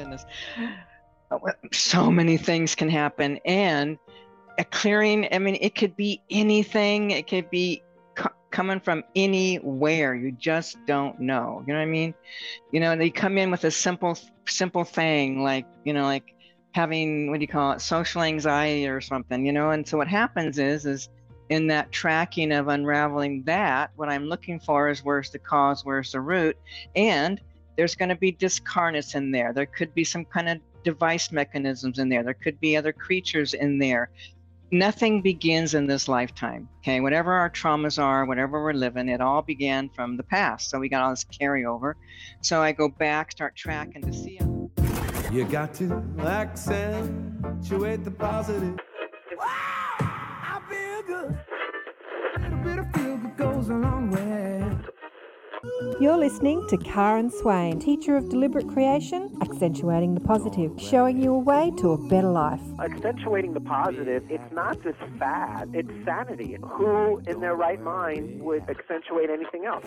goodness. So many things can happen. And a clearing, I mean, it could be anything. It could be coming from anywhere. You just don't know. You know what I mean? You know, they come in with a simple thing like, you know, like having, what do you call it, social anxiety or something, you know? And so what happens is in that tracking of unraveling that, what I'm looking for is where's the cause, where's the root, and there's going to be discarnates in there. There could be some kind of device mechanisms in there. There could be other creatures in there. Nothing begins in this lifetime, okay? Whatever our traumas are, whatever we're living, it all began from the past. So we got all this carryover. So I go back, start tracking to see them. You got to accentuate the positive. Wow, I feel good. A little bit of feel good goes a long way. You're listening to Karen Swain, teacher of deliberate creation, accentuating the positive, showing you a way to a better life. Accentuating the positive, it's not just fad, it's sanity. Who in their right mind would accentuate anything else?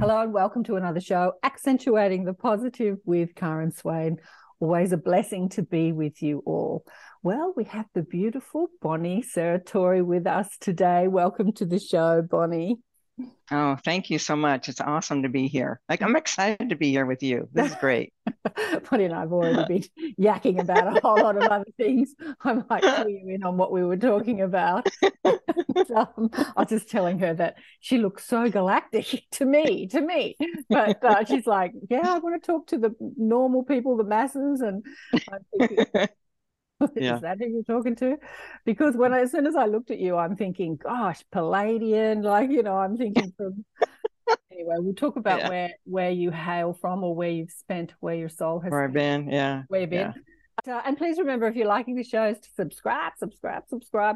Hello and welcome to another show, Accentuating the Positive with Karen Swain. Always a blessing to be with you all. Well, we have the beautiful Bonnie Saratori with us today. Welcome to the show, Bonnie. Oh, thank you so much. It's awesome to be here. Like, I'm excited to be here with you. This is great. Bonnie and I have already been yakking about a whole lot of other things. I might clue you in on what we were talking about. I was just telling her that she looks so galactic to me. But she's like, yeah, I want to talk to the normal people, the masses. And I'm thinking, yeah. Is that who you're talking to? Because as soon as I looked at you, I'm thinking, gosh, Palladian, like, you know, I'm thinking from... Anyway, we'll talk about where you hail from or where you've spent, where your soul has... Where I've been, yeah. Where you've been. Yeah. And please remember, if you're liking the shows, to subscribe,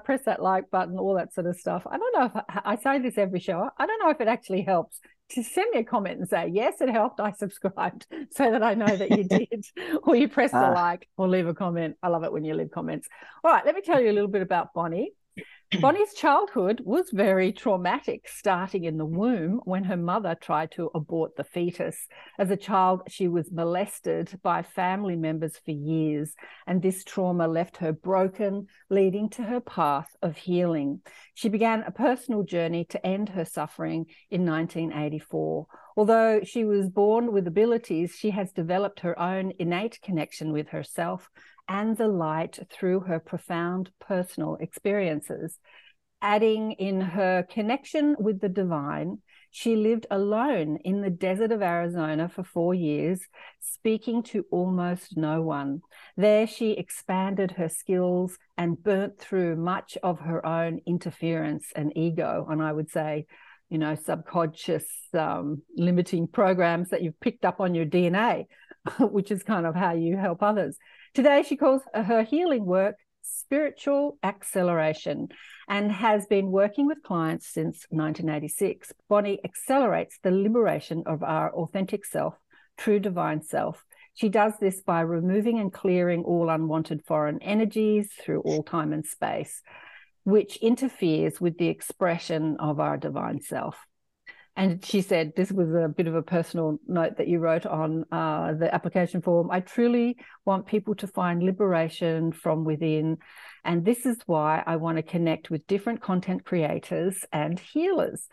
press that like button, all that sort of stuff. I don't know if I say this every show. I don't know if it actually helps. To send me a comment and say, yes, it helped, I subscribed, so that I know that you did, or you press the like or leave a comment. I love it when you leave comments. All right, let me tell you a little bit about Bonnie. Bonnie's childhood was very traumatic, starting in the womb when her mother tried to abort the fetus. As a child, she was molested by family members for years, and this trauma left her broken, leading to her path of healing. She began a personal journey to end her suffering in 1984. Although she was born with abilities, she has developed her own innate connection with herself and the light through her profound personal experiences. Adding in her connection with the divine, she lived alone in the desert of Arizona for 4 years, speaking to almost no one. There she expanded her skills and burnt through much of her own interference and ego, and I would say, you know, subconscious limiting programs that you've picked up on your DNA, which is kind of how you help others. Today, she calls her healing work spiritual acceleration and has been working with clients since 1986. Bonnie accelerates the liberation of our authentic self, true divine self. She does this by removing and clearing all unwanted foreign energies through all time and space, which interferes with the expression of our divine self. And she said, this was a bit of a personal note that you wrote on the application form, I truly want people to find liberation from within. And this is why I want to connect with different content creators and healers.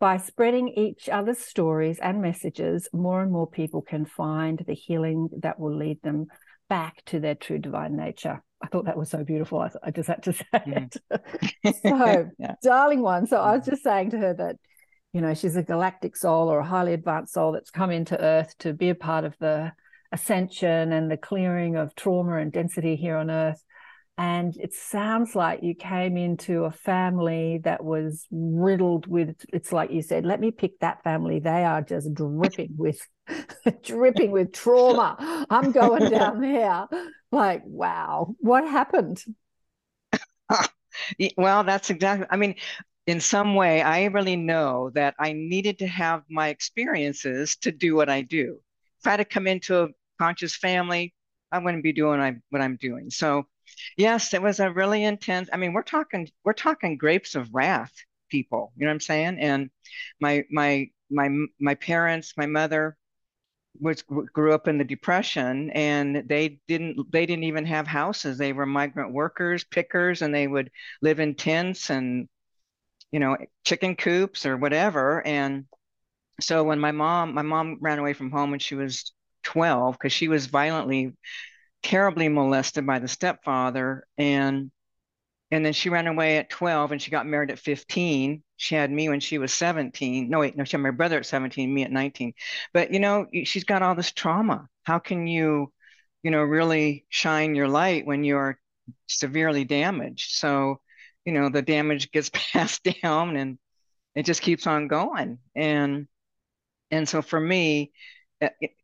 By spreading each other's stories and messages, more and more people can find the healing that will lead them back to their true divine nature. I thought that was so beautiful. I just had to say it. So, darling one. So I was just saying to her that, you know, she's a galactic soul or a highly advanced soul that's come into Earth to be a part of the ascension and the clearing of trauma and density here on Earth. And it sounds like you came into a family that was riddled with, it's like you said, let me pick that family. They are just dripping with, dripping with trauma. I'm going down there. Like, wow, what happened? Well, that's exactly, I mean, in some way, I really know that I needed to have my experiences to do what I do. If I had to come into a conscious family, I wouldn't be doing what I'm doing. So, yes, it was a really intense. I mean, we're talking grapes of wrath. people, you know what I'm saying? And my parents, my mother grew up in the Depression, and they didn't even have houses. They were migrant workers, pickers, and they would live in tents and, you know, chicken coops or whatever. And so when my mom ran away from home when she was 12, because she was violently, terribly molested by the stepfather. And then she ran away at 12, and she got married at 15. She had me when she was 17. No, wait, no, she had my brother at 17, me at 19. But, you know, she's got all this trauma. How can you, you know, really shine your light when you're severely damaged? So, you know, the damage gets passed down, and it just keeps on going. And so for me,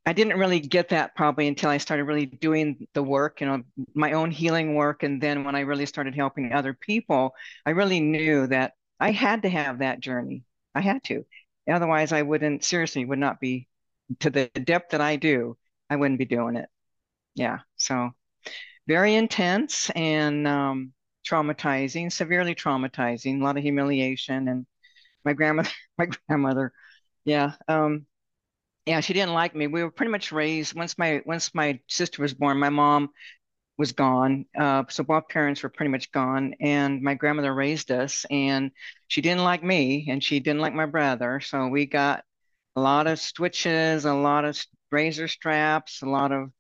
I didn't really get that probably until I started really doing the work, you know, my own healing work. And then when I really started helping other people, I really knew that I had to have that journey. I had to. Otherwise, I wouldn't, seriously, would not be to the depth that I do. I wouldn't be doing it. Yeah. So very intense and traumatizing, severely traumatizing, a lot of humiliation. And my grandmother, yeah. Yeah, she didn't like me. We were pretty much raised, once my sister was born, my mom was gone. So both parents were pretty much gone, and my grandmother raised us, and she didn't like me, and she didn't like my brother. So we got a lot of switches, a lot of razor straps, a lot of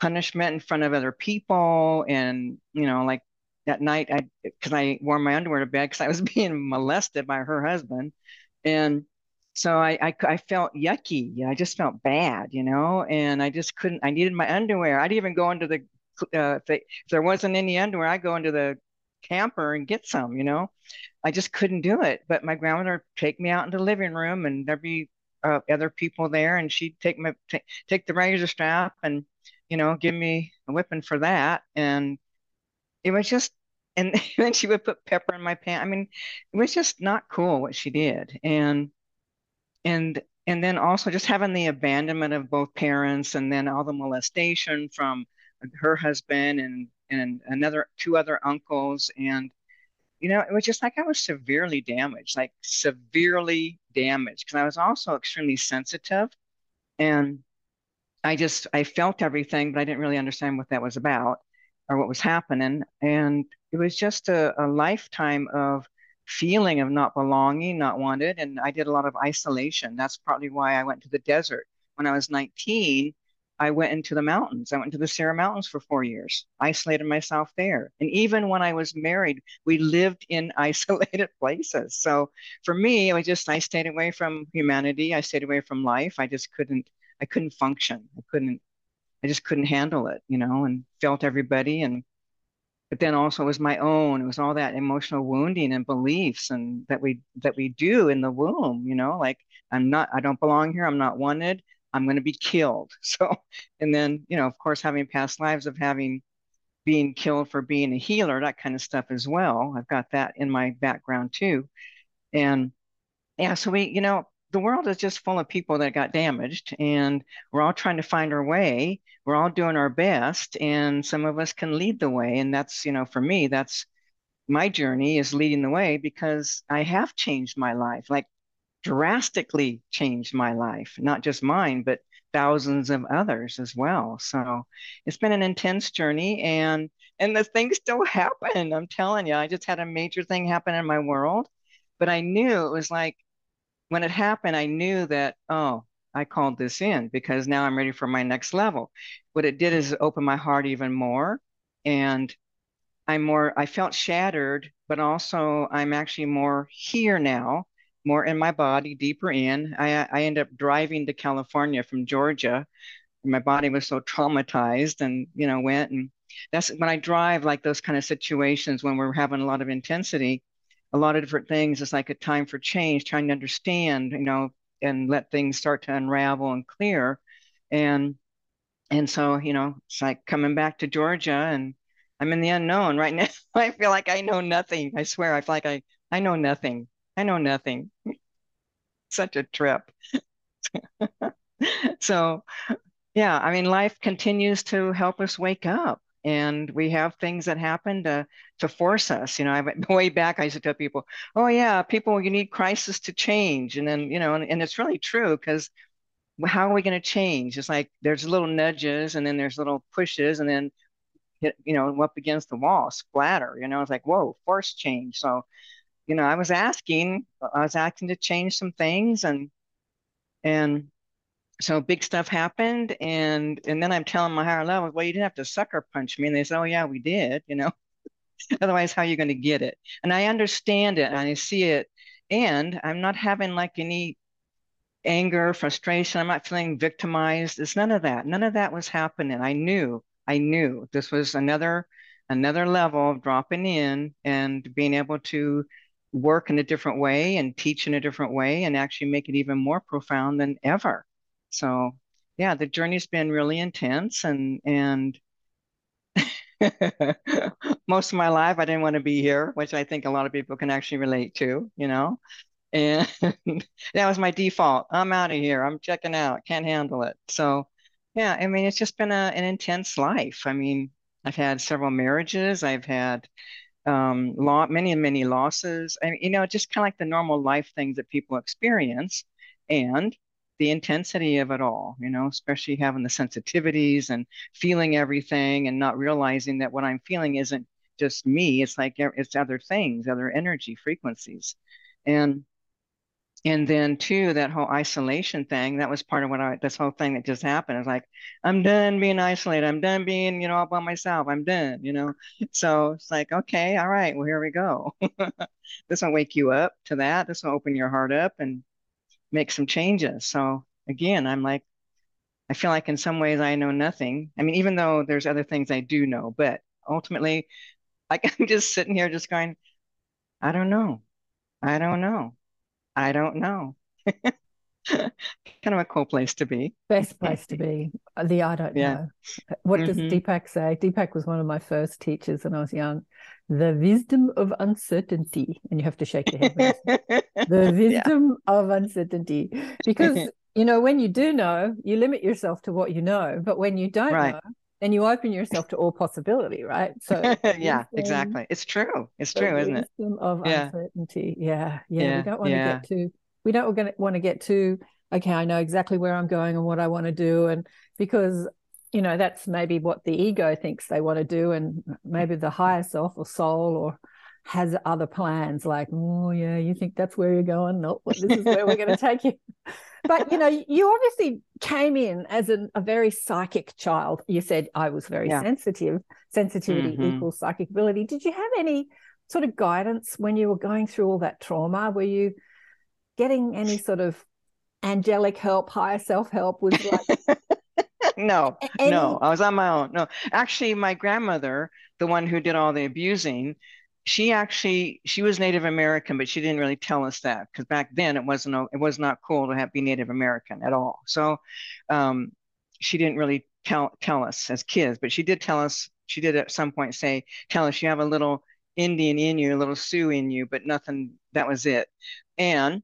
punishment in front of other people. And, you know, like that night, because I wore my underwear to bed because I was being molested by her husband. And so I felt yucky. I just felt bad, you know, and I just couldn't, I needed my underwear. I'd even go into the, if there wasn't any underwear, I'd go into the camper and get some, you know, I just couldn't do it. But my grandmother would take me out into the living room, and there'd be other people there, and she'd take the razor strap and, you know, give me a whipping for that. And it was just, and then she would put pepper in my pants. I mean, it was just not cool what she did. And then also just having the abandonment of both parents, and then all the molestation from her husband and two other uncles. And, you know, it was just like I was severely damaged because I was also extremely sensitive, and I felt everything, but I didn't really understand what that was about or what was happening. And it was just a lifetime of feeling of not belonging, not wanted. And I did a lot of isolation. That's probably why I went to the desert. When I was 19, I went into the mountains. I went to the Sierra Mountains for 4 years, isolated myself there. And even when I was married, we lived in isolated places. So for me, it was just, I stayed away from humanity. I stayed away from life. I just couldn't function. I just couldn't handle it, you know, and felt everybody. And but then also it was my own, it was all that emotional wounding and beliefs and that we do in the womb, you know, like I don't belong here. I'm not wanted. I'm going to be killed. So, and then, you know, of course, having past lives of being killed for being a healer, that kind of stuff as well. I've got that in my background too. And yeah, so we, you know, the world is just full of people that got damaged, and we're all trying to find our way. We're all doing our best, and some of us can lead the way. And that's, you know, for me, that's my journey, is leading the way, because I have changed my life, like drastically changed my life, not just mine, but thousands of others as well. So it's been an intense journey, and the things still happen. I'm telling you, I just had a major thing happen in my world, but I knew it was like, when it happened, I knew that, oh, I called this in, because now I'm ready for my next level. What it did is open my heart even more. And I felt shattered, but also I'm actually more here now, more in my body, deeper in. I ended up driving to California from Georgia. My body was so traumatized, and, you know, went. And that's when I drive, like those kind of situations when we're having a lot of intensity, a lot of different things. It's like a time for change, trying to understand, you know, and let things start to unravel and clear. And so, you know, it's like coming back to Georgia, and I'm in the unknown right now. I feel like I know nothing. I swear, I feel like I know nothing. I know nothing. Such a trip. So, yeah, I mean, life continues to help us wake up. And we have things that happen to force us. You know, I went way back. I used to tell people, "Oh yeah, people, you need crisis to change." And then, you know, and it's really true, because how are we going to change? It's like there's little nudges, and then there's little pushes, and then hit, you know, up against the wall, splatter. You know, it's like, whoa, force change. So, you know, I was asking to change some things, and so big stuff happened, and then I'm telling my higher level, well, you didn't have to sucker punch me. And they said, oh yeah, we did, you know, otherwise how are you going to get it? And I understand it, and I see it, and I'm not having like any anger, frustration. I'm not feeling victimized. It's none of that. None of that was happening. I knew this was another level of dropping in and being able to work in a different way and teach in a different way and actually make it even more profound than ever. So yeah, the journey's been really intense, and most of my life I didn't want to be here, which I think a lot of people can actually relate to, you know. And that was my default. I'm out of here. I'm checking out. Can't handle it. So yeah, I mean, it's just been an intense life. I mean, I've had several marriages. I've had many losses. I mean, you know, just kind of like the normal life things that people experience, and the intensity of it all, you know, especially having the sensitivities and feeling everything and not realizing that what I'm feeling isn't just me. It's like it's other things, other energy frequencies. And then too, that whole isolation thing, that was part of this whole thing that just happened. It's like, I'm done being isolated. I'm done being, you know, all by myself. I'm done, you know? So it's like, okay, all right, well, here we go. This will wake you up to that. This will open your heart up and make some changes. So again, I'm like, I feel like in some ways I know nothing. I mean, even though there's other things I do know, but ultimately, like, I'm just sitting here just going, I don't know. I don't know. I don't know. Kind of a cool place to be. Best place to be. The I don't know. What does Deepak say? Deepak was one of my first teachers when I was young. The wisdom of uncertainty. And you have to shake your head. The wisdom of uncertainty. Because, you know, when you do know, you limit yourself to what you know. But when you don't know, then you open yourself to all possibility, right? So yeah, exactly. It's true. It's true, isn't it? The wisdom of uncertainty. Yeah. We don't want to get too... okay, I know exactly where I'm going and what I want to do. And because, you know, that's maybe what the ego thinks they want to do. And maybe the higher self or soul or has other plans, like, oh yeah, you think that's where you're going? No, this is where we're going to take you. But, you know, you obviously came in as a very psychic child. You said, I was very sensitive. Sensitivity equals psychic ability. Did you have any sort of guidance when you were going through all that trauma? Were you getting any sort of angelic help, higher self-help? Was like No, I was on my own. No, actually, my grandmother, the one who did all the abusing, she was Native American, but she didn't really tell us that, because back then it was not cool to be Native American at all. So she didn't really tell us as kids, but she did tell us. She did at some point say, "Tell us you have a little Indian in you, a little Sioux in you," but nothing. That was it. And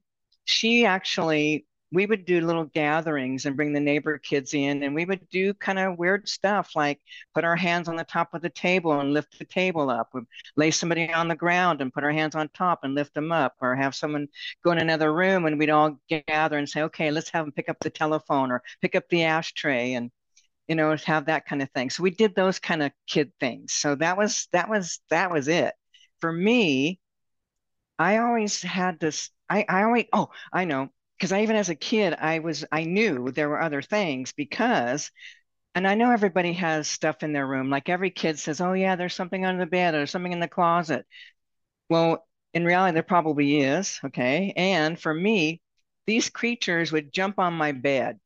we would do little gatherings and bring the neighbor kids in, and we would do kind of weird stuff, like put our hands on the top of the table and lift the table up. We'd lay somebody on the ground and put our hands on top and lift them up, or have someone go in another room, and we'd all gather and say, okay, let's have them pick up the telephone or pick up the ashtray, and, you know, have that kind of thing. So we did those kind of kid things. So that was it for me. I always had this, I know, because I, even as a kid, I knew there were other things, because, and I know everybody has stuff in their room. Like every kid says, oh yeah, there's something under the bed or something in the closet. Well, in reality, there probably is. Okay. And for me, these creatures would jump on my bed.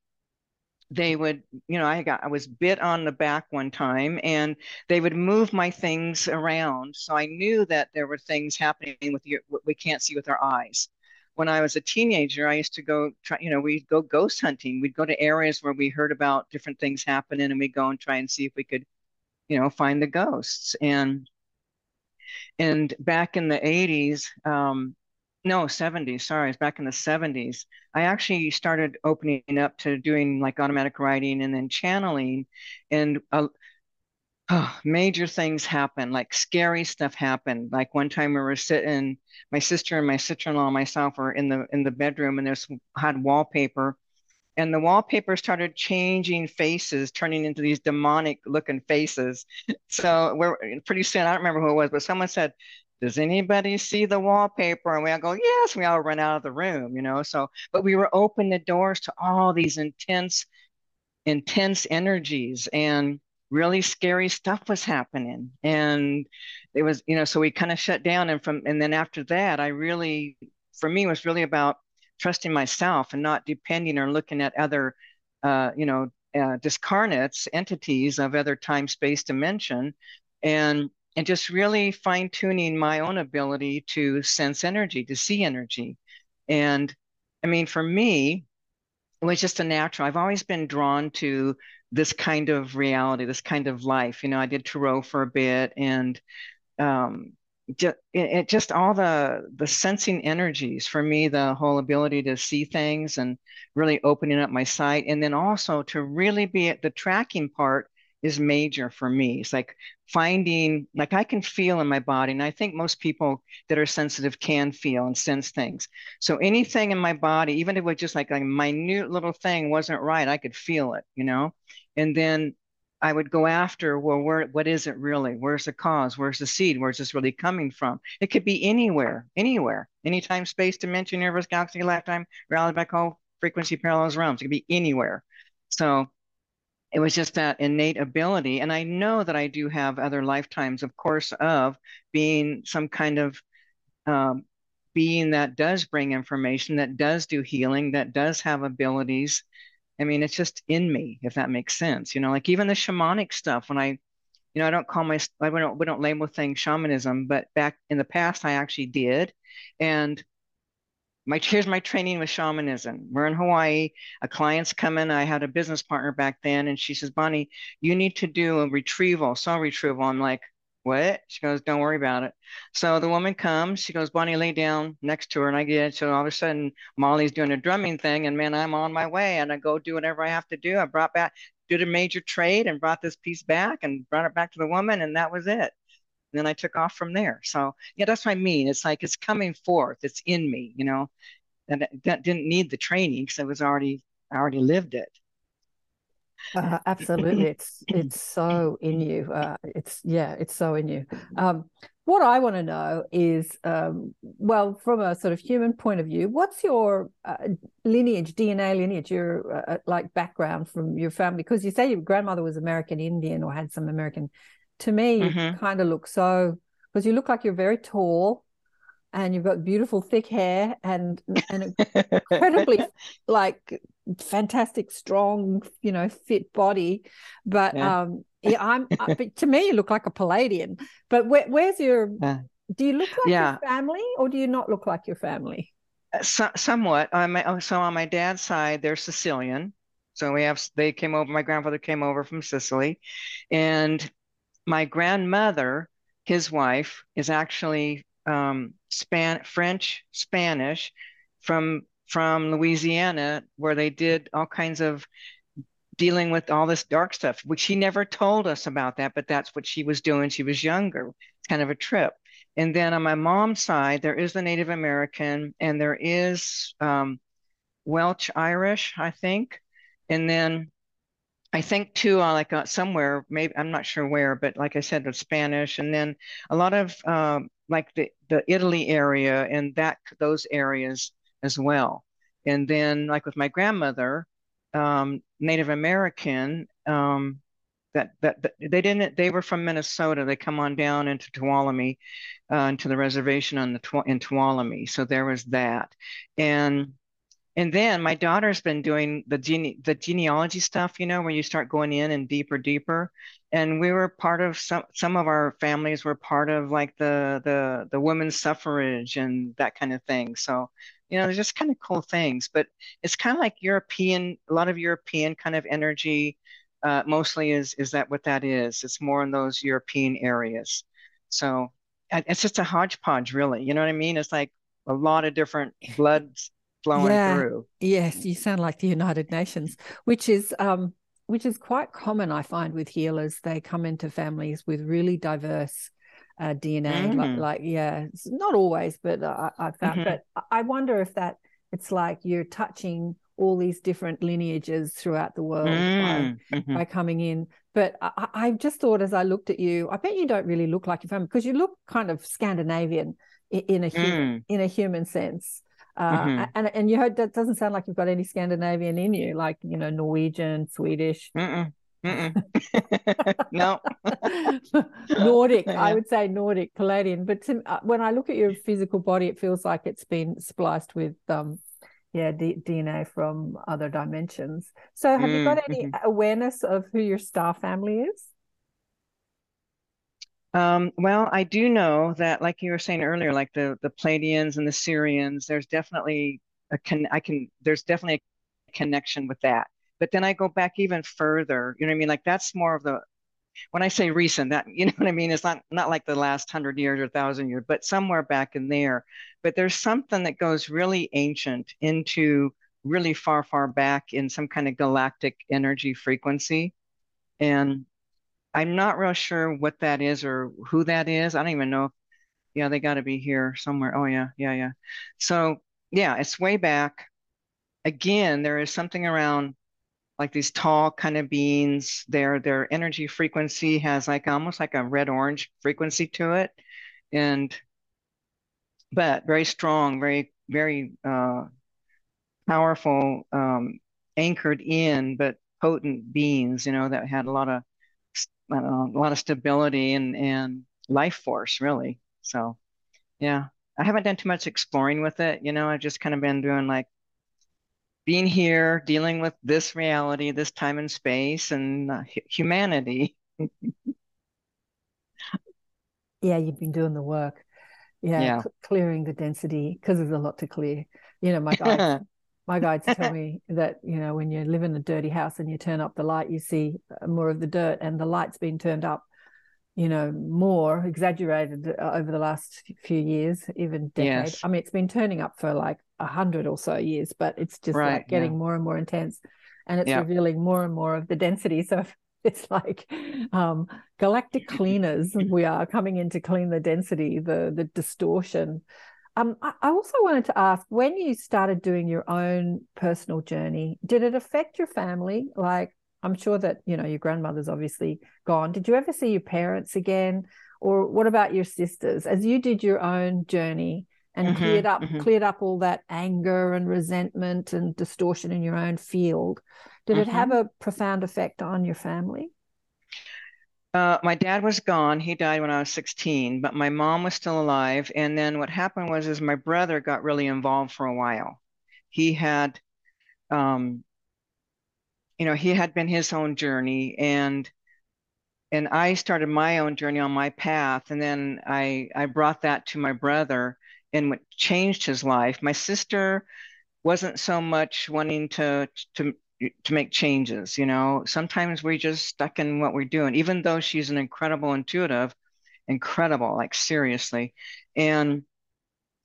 They would, you know, I was bit on the back one time, and they would move my things around. So I knew that there were things happening with what we can't see with our eyes. When I was a teenager, I used to we'd go ghost hunting. We'd go to areas where we heard about different things happening, and we'd go and try and see if we could, you know, find the ghosts. And back in the 70s. Sorry, it's back in the 70s. I actually started opening up to doing like automatic writing and then channeling, and major things happen, like scary stuff happened. Like one time we were sitting, my sister and my sister-in-law and myself were in the bedroom, and there's had wallpaper, and the wallpaper started changing faces, turning into these demonic looking faces. So we're pretty soon, I don't remember who it was, but someone said, does anybody see the wallpaper? And we all go, yes, we all run out of the room, you know? So, but we were open the doors to all these intense energies, and really scary stuff was happening. And it was, you know, so we kind of shut down. And then after that, for me, it was really about trusting myself and not depending or looking at other, discarnates, entities of other time, space, dimension. And just really fine-tuning my own ability to sense energy, to see energy. And I mean, for me, it was just a natural. I've always been drawn to this kind of reality, this kind of life. You know, I did Tarot for a bit, and just all the sensing energies. For me, the whole ability to see things and really opening up my sight. And then also to really be at the tracking part is major for me. It's like finding, like I can feel in my body, and I think most people that are sensitive can feel and sense things. So anything in my body, even if it was just like a minute little thing wasn't right, I could feel it, you know? And then I would go after, well, what is it really? Where's the cause? Where's the seed? Where's this really coming from? It could be anywhere, anytime, space, dimension, universe, galaxy, lifetime, reality, black hole, frequency, parallels, realms. It could be anywhere. So it was just that innate ability. And I know that I do have other lifetimes, of course, of being some kind of being that does bring information, that does do healing, that does have abilities. I mean, it's just in me, if that makes sense. You know, like even the shamanic stuff, when I don't call my, we don't label things shamanism, but back in the past, I actually did. And here's my training with shamanism. We're in Hawaii, a client's coming. I had a business partner back then, and she says, Bonnie, you need to do a retrieval, soul retrieval. I'm like, what? She goes, don't worry about it. So the woman comes, she goes, Bonnie, lay down next to her. And I get it. So all of a sudden, Molly's doing a drumming thing, and man, I'm on my way, and I go do whatever I have to do. I brought back, did a major trade and brought this piece back and brought it back to the woman, and that was it. And then I took off from there. So yeah, that's what I mean. It's like, it's coming forth. It's in me, you know, and that didn't need the training because I already lived it. Absolutely. It's so in you. It's so in you. What I want to know is, well, from a sort of human point of view, what's your lineage, DNA lineage, your like background from your family? Because you say your grandmother was American Indian or had some American. To me, you kind of look so, because you look like you're very tall, and you've got beautiful thick hair and incredibly like fantastic, strong, you know, fit body. But yeah. But to me, you look like a Palladian. But where's your? Do you look like your family, or do you not look like your family? Somewhat. So on my dad's side, they're Sicilian. So they came over. My grandfather came over from Sicily, and my grandmother, his wife, is actually French Spanish from Louisiana, where they did all kinds of dealing with all this dark stuff, which she never told us about that, but that's what she was doing. She was younger. It's kind of a trip. And then on my mom's side, there is the Native American, and there is Welsh Irish, I think. And then I think too, like somewhere, maybe I'm not sure where, but like I said, the Spanish, and then a lot of like the Italy area and those areas as well. And then like with my grandmother, Native American, they were from Minnesota. They come on down into Tuolumne, into the reservation in Tuolumne. So there was that. And then my daughter's been doing the genealogy stuff, you know, where you start going in and deeper. And we were part of some of our families were part of like the women's suffrage and that kind of thing. So, you know, there's just kind of cool things, but it's kind of like a lot of European kind of energy, mostly is that what that is. It's more in those European areas. So it's just a hodgepodge, really. You know what I mean? It's like a lot of different bloods flowing through. Yes, you sound like the United Nations, which is which is quite common, I find, with healers. They come into families with really diverse DNA, like, yeah, it's not always, but I found, but I wonder if that, it's like you're touching all these different lineages throughout the world by coming in. But I just thought, as I looked at you, I bet you don't really look like your family, because you look kind of Scandinavian in a human sense. And you heard that doesn't sound like you've got any Scandinavian in you, like, you know, Norwegian, Swedish. No. Nordic. Yeah. I would say Nordic, Palladian. But to, when I look at your physical body, it feels like it's been spliced with, DNA from other dimensions. So have you got any awareness of who your star family is? Well, I do know that, like you were saying earlier, like the Pleiadians and the Syrians, there's definitely a connection with that. But then I go back even further, you know what I mean? Like that's more of the, when I say recent, that, you know what I mean? It's not like the last 100 years or 1,000 years, but somewhere back in there. But there's something that goes really ancient into really far, far back in some kind of galactic energy frequency. And I'm not real sure what that is or who that is. I don't even know. Yeah, they got to be here somewhere. Oh, yeah, yeah, yeah. So, yeah, it's way back. Again, there is something around like these tall kind of beings. Their energy frequency has like almost like a red-orange frequency to it. And but very strong, very, very powerful, anchored in, but potent beings, you know, that had a lot of stability and life force, really. So, yeah, I haven't done too much exploring with it. You know, I've just kind of been doing like being here, dealing with this reality, this time and space, and humanity. Yeah, you've been doing the work. Yeah, yeah. Clearing the density, because there's a lot to clear. You know, my guides tell me that, you know, when you live in a dirty house and you turn up the light, you see more of the dirt, and the light's been turned up, you know, more exaggerated over the last few years, even decades. Yes. I mean, it's been turning up for like 100 or so years, but it's just like getting more and more intense, and it's revealing more and more of the density. So it's like galactic cleaners. We are coming in to clean the density, the distortion. I also wanted to ask, when you started doing your own personal journey, did it affect your family? Like, I'm sure that, you know, your grandmother's obviously gone. Did you ever see your parents again? Or what about your sisters? As you did your own journey and cleared up all that anger and resentment and distortion in your own field, did it have a profound effect on your family? My dad was gone. He died when I was 16, but my mom was still alive. And then what happened was, is my brother got really involved for a while. He had, you know, he had been his own journey, and I started my own journey on my path. And then I brought that to my brother, and what changed his life. My sister wasn't so much wanting to make changes, you know. Sometimes we're just stuck in what we're doing, even though she's an incredible intuitive, like seriously. And,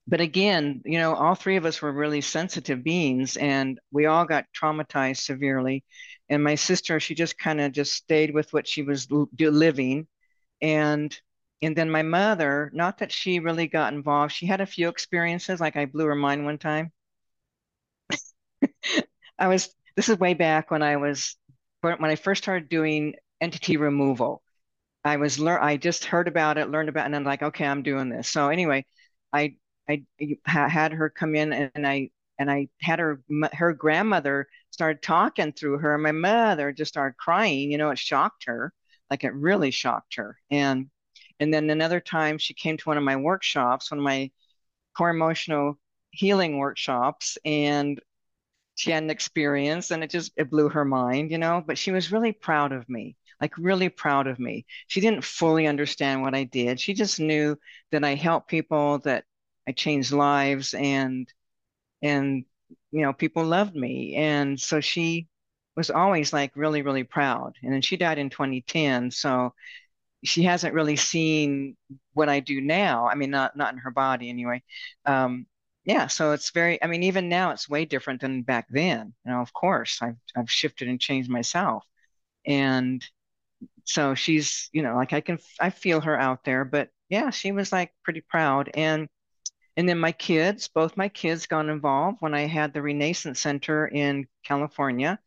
but again, you know, all three of us were really sensitive beings, and we all got traumatized severely. And my sister, she just kind of just stayed with what she was living. And then my mother, not that she really got involved. She had a few experiences. Like I blew her mind one time. This is way back when I first started doing entity removal. I just heard about it, learned about it, and I'm like, okay, I'm doing this. So anyway, I had her come in, and I had her grandmother started talking through her, and my mother just started crying. You know, it shocked her, like it really shocked her. And then another time she came to one of my workshops, one of my core emotional healing workshops, and she had an experience, and it blew her mind, you know, but she was really proud of me, like really proud of me. She didn't fully understand what I did. She just knew that I helped people, that I changed lives, and, you know, people loved me. And so she was always like really, really proud. And then she died in 2010. So she hasn't really seen what I do now. I mean, not in her body anyway. Yeah, so it's very, I mean, even now it's way different than back then. You know, of course, I've shifted and changed myself. And so she's, you know, like I feel her out there, but yeah, she was like pretty proud. And then my kids, both my kids got involved when I had the Renaissance Center in California.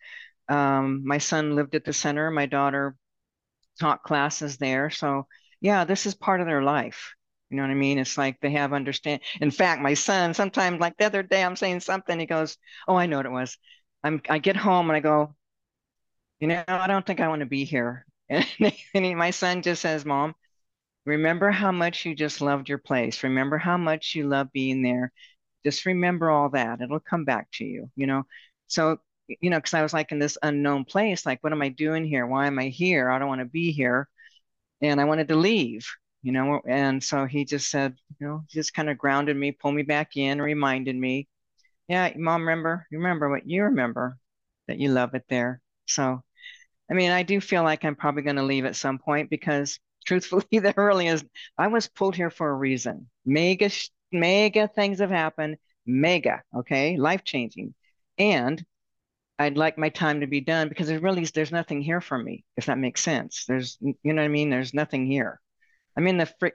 My son lived at the center. My daughter taught classes there. So yeah, this is part of their life. You know what I mean? It's like they have understand. In fact, my son, sometimes like the other day, I'm saying something. He goes, oh, I know what it was. I get home and I go, you know, I don't think I want to be here. And my son just says, Mom, remember how much you just loved your place. Remember how much you love being there. Just remember all that. It'll come back to you, you know? So, you know, because I was like in this unknown place, like, what am I doing here? Why am I here? I don't want to be here. And I wanted to leave, you know? And so he just said, you know, just kind of grounded me, pulled me back in, reminded me, yeah, Mom, remember what you remember, that you love it there. So, I mean, I do feel like I'm probably going to leave at some point because truthfully, there really is. I was pulled here for a reason. Mega things have happened. Mega, okay, life-changing. And I'd like my time to be done because it really is, there's nothing here for me, if that makes sense. There's, you know what I mean? There's nothing here.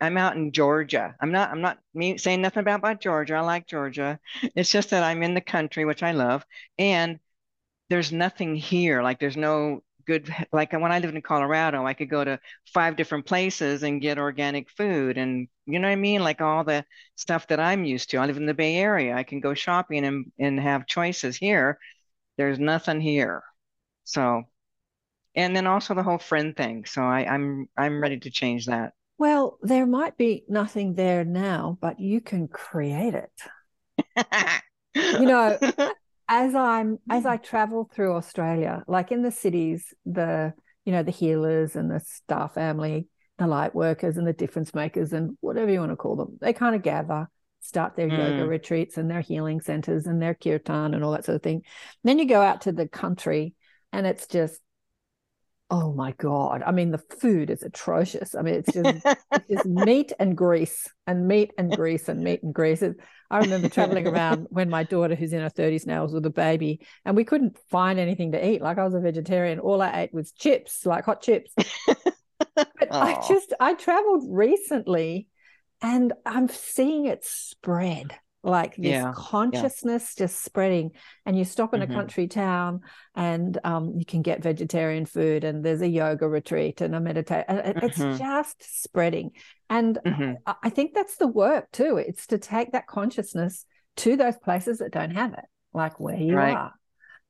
I'm out in Georgia. I'm not saying nothing about Georgia. I like Georgia. It's just that I'm in the country, which I love. And there's nothing here. Like there's no good, like when I lived in Colorado, I could go to 5 different places and get organic food. And you know what I mean? Like all the stuff that I'm used to. I live in the Bay Area. I can go shopping and have choices here. There's nothing here. So, and then also the whole friend thing. So I'm ready to change that. Well, there might be nothing there now, but you can create it. You know, as I travel through Australia, like in the cities, the healers and the star family, the light workers and the difference makers and whatever you want to call them, they kind of gather, start their yoga retreats and their healing centers and their kirtan and all that sort of thing. And then you go out to the country and it's just, oh my God. I mean, the food is atrocious. I mean, it's just, meat and grease. I remember traveling around when my daughter, who's in her 30s now, was with a baby and we couldn't find anything to eat. Like I was a vegetarian. All I ate was chips, like hot chips. But I traveled recently and I'm seeing it spread. Like this consciousness just spreading, and you stop in a country town and you can get vegetarian food and there's a yoga retreat and a meditation. It's just spreading. And I think that's the work too. It's to take that consciousness to those places that don't have it, like where you are.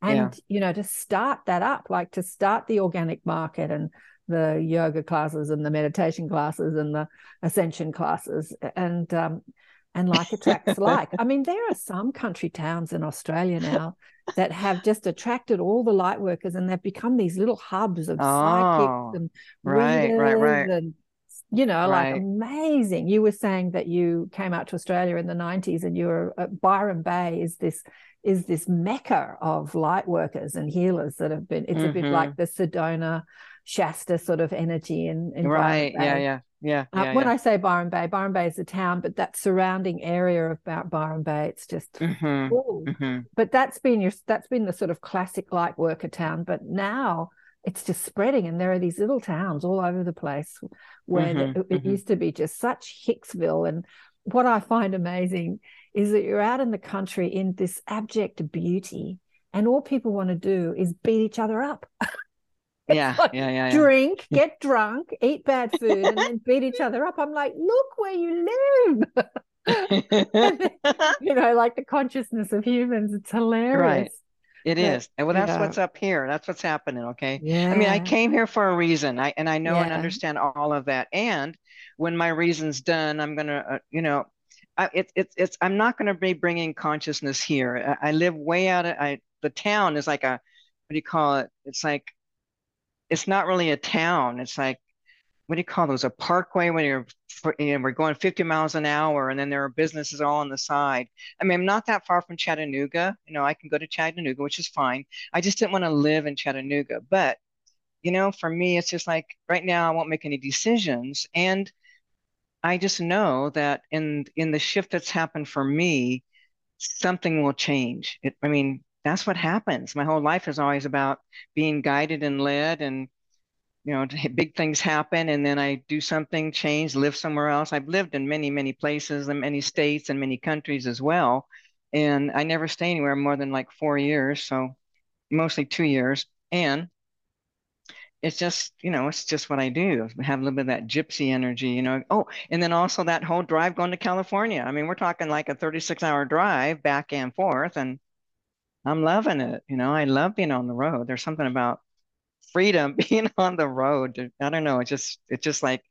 And, you know, to start that up, like to start the organic market and the yoga classes and the meditation classes and the ascension classes and like attracts like. I mean, there are some country towns in Australia now that have just attracted all the light workers and they've become these little hubs of psychics and readers and, you know, like amazing. You were saying that you came out to Australia in the 90s and you were at Byron Bay is this mecca of light workers and healers that have been, it's a bit like the Sedona Shasta sort of energy in Byron Bay. When I say Byron Bay is a town, but that surrounding area of Byron Bay, it's just cool. But that's been the sort of classic light worker town. But now it's just spreading, and there are these little towns all over the place where it used to be just such Hicksville. And what I find amazing is that you're out in the country in this abject beauty, and all people want to do is beat each other up. Drink, get drunk, eat bad food, and then beat each other up. I'm like, look where you live. You know, like the consciousness of humans. It's hilarious. Right. It is. And well, that's what's up here. That's what's happening. Okay. Yeah. I mean, I came here for a reason. I know and understand all of that. And when my reason's done, I'm gonna, I'm not gonna be bringing consciousness here. I live way out of. The town is like a, what do you call it? It's like. It's not really a town. It's like, what do you call those? A parkway when we're going 50 miles an hour and then there are businesses all on the side. I mean, I'm not that far from Chattanooga. You know, I can go to Chattanooga, which is fine. I just didn't want to live in Chattanooga. But, you know, for me, it's just like right now I won't make any decisions. And I just know that in the shift that's happened for me, something will change. That's what happens. My whole life is always about being guided and led and you know, big things happen, and then I do something, change, live somewhere else. I've lived in many, many places and many states and many countries as well. And I never stay anywhere more than like 4 years, so mostly 2 years. And it's just, you know, it's just what I do. I have a little bit of that gypsy energy, you know. Oh, and then also that whole drive going to California. I mean, we're talking like a 36-hour drive back and forth, and I'm loving it. You know, I love being on the road. There's something about freedom being on the road. I don't know. It's just like,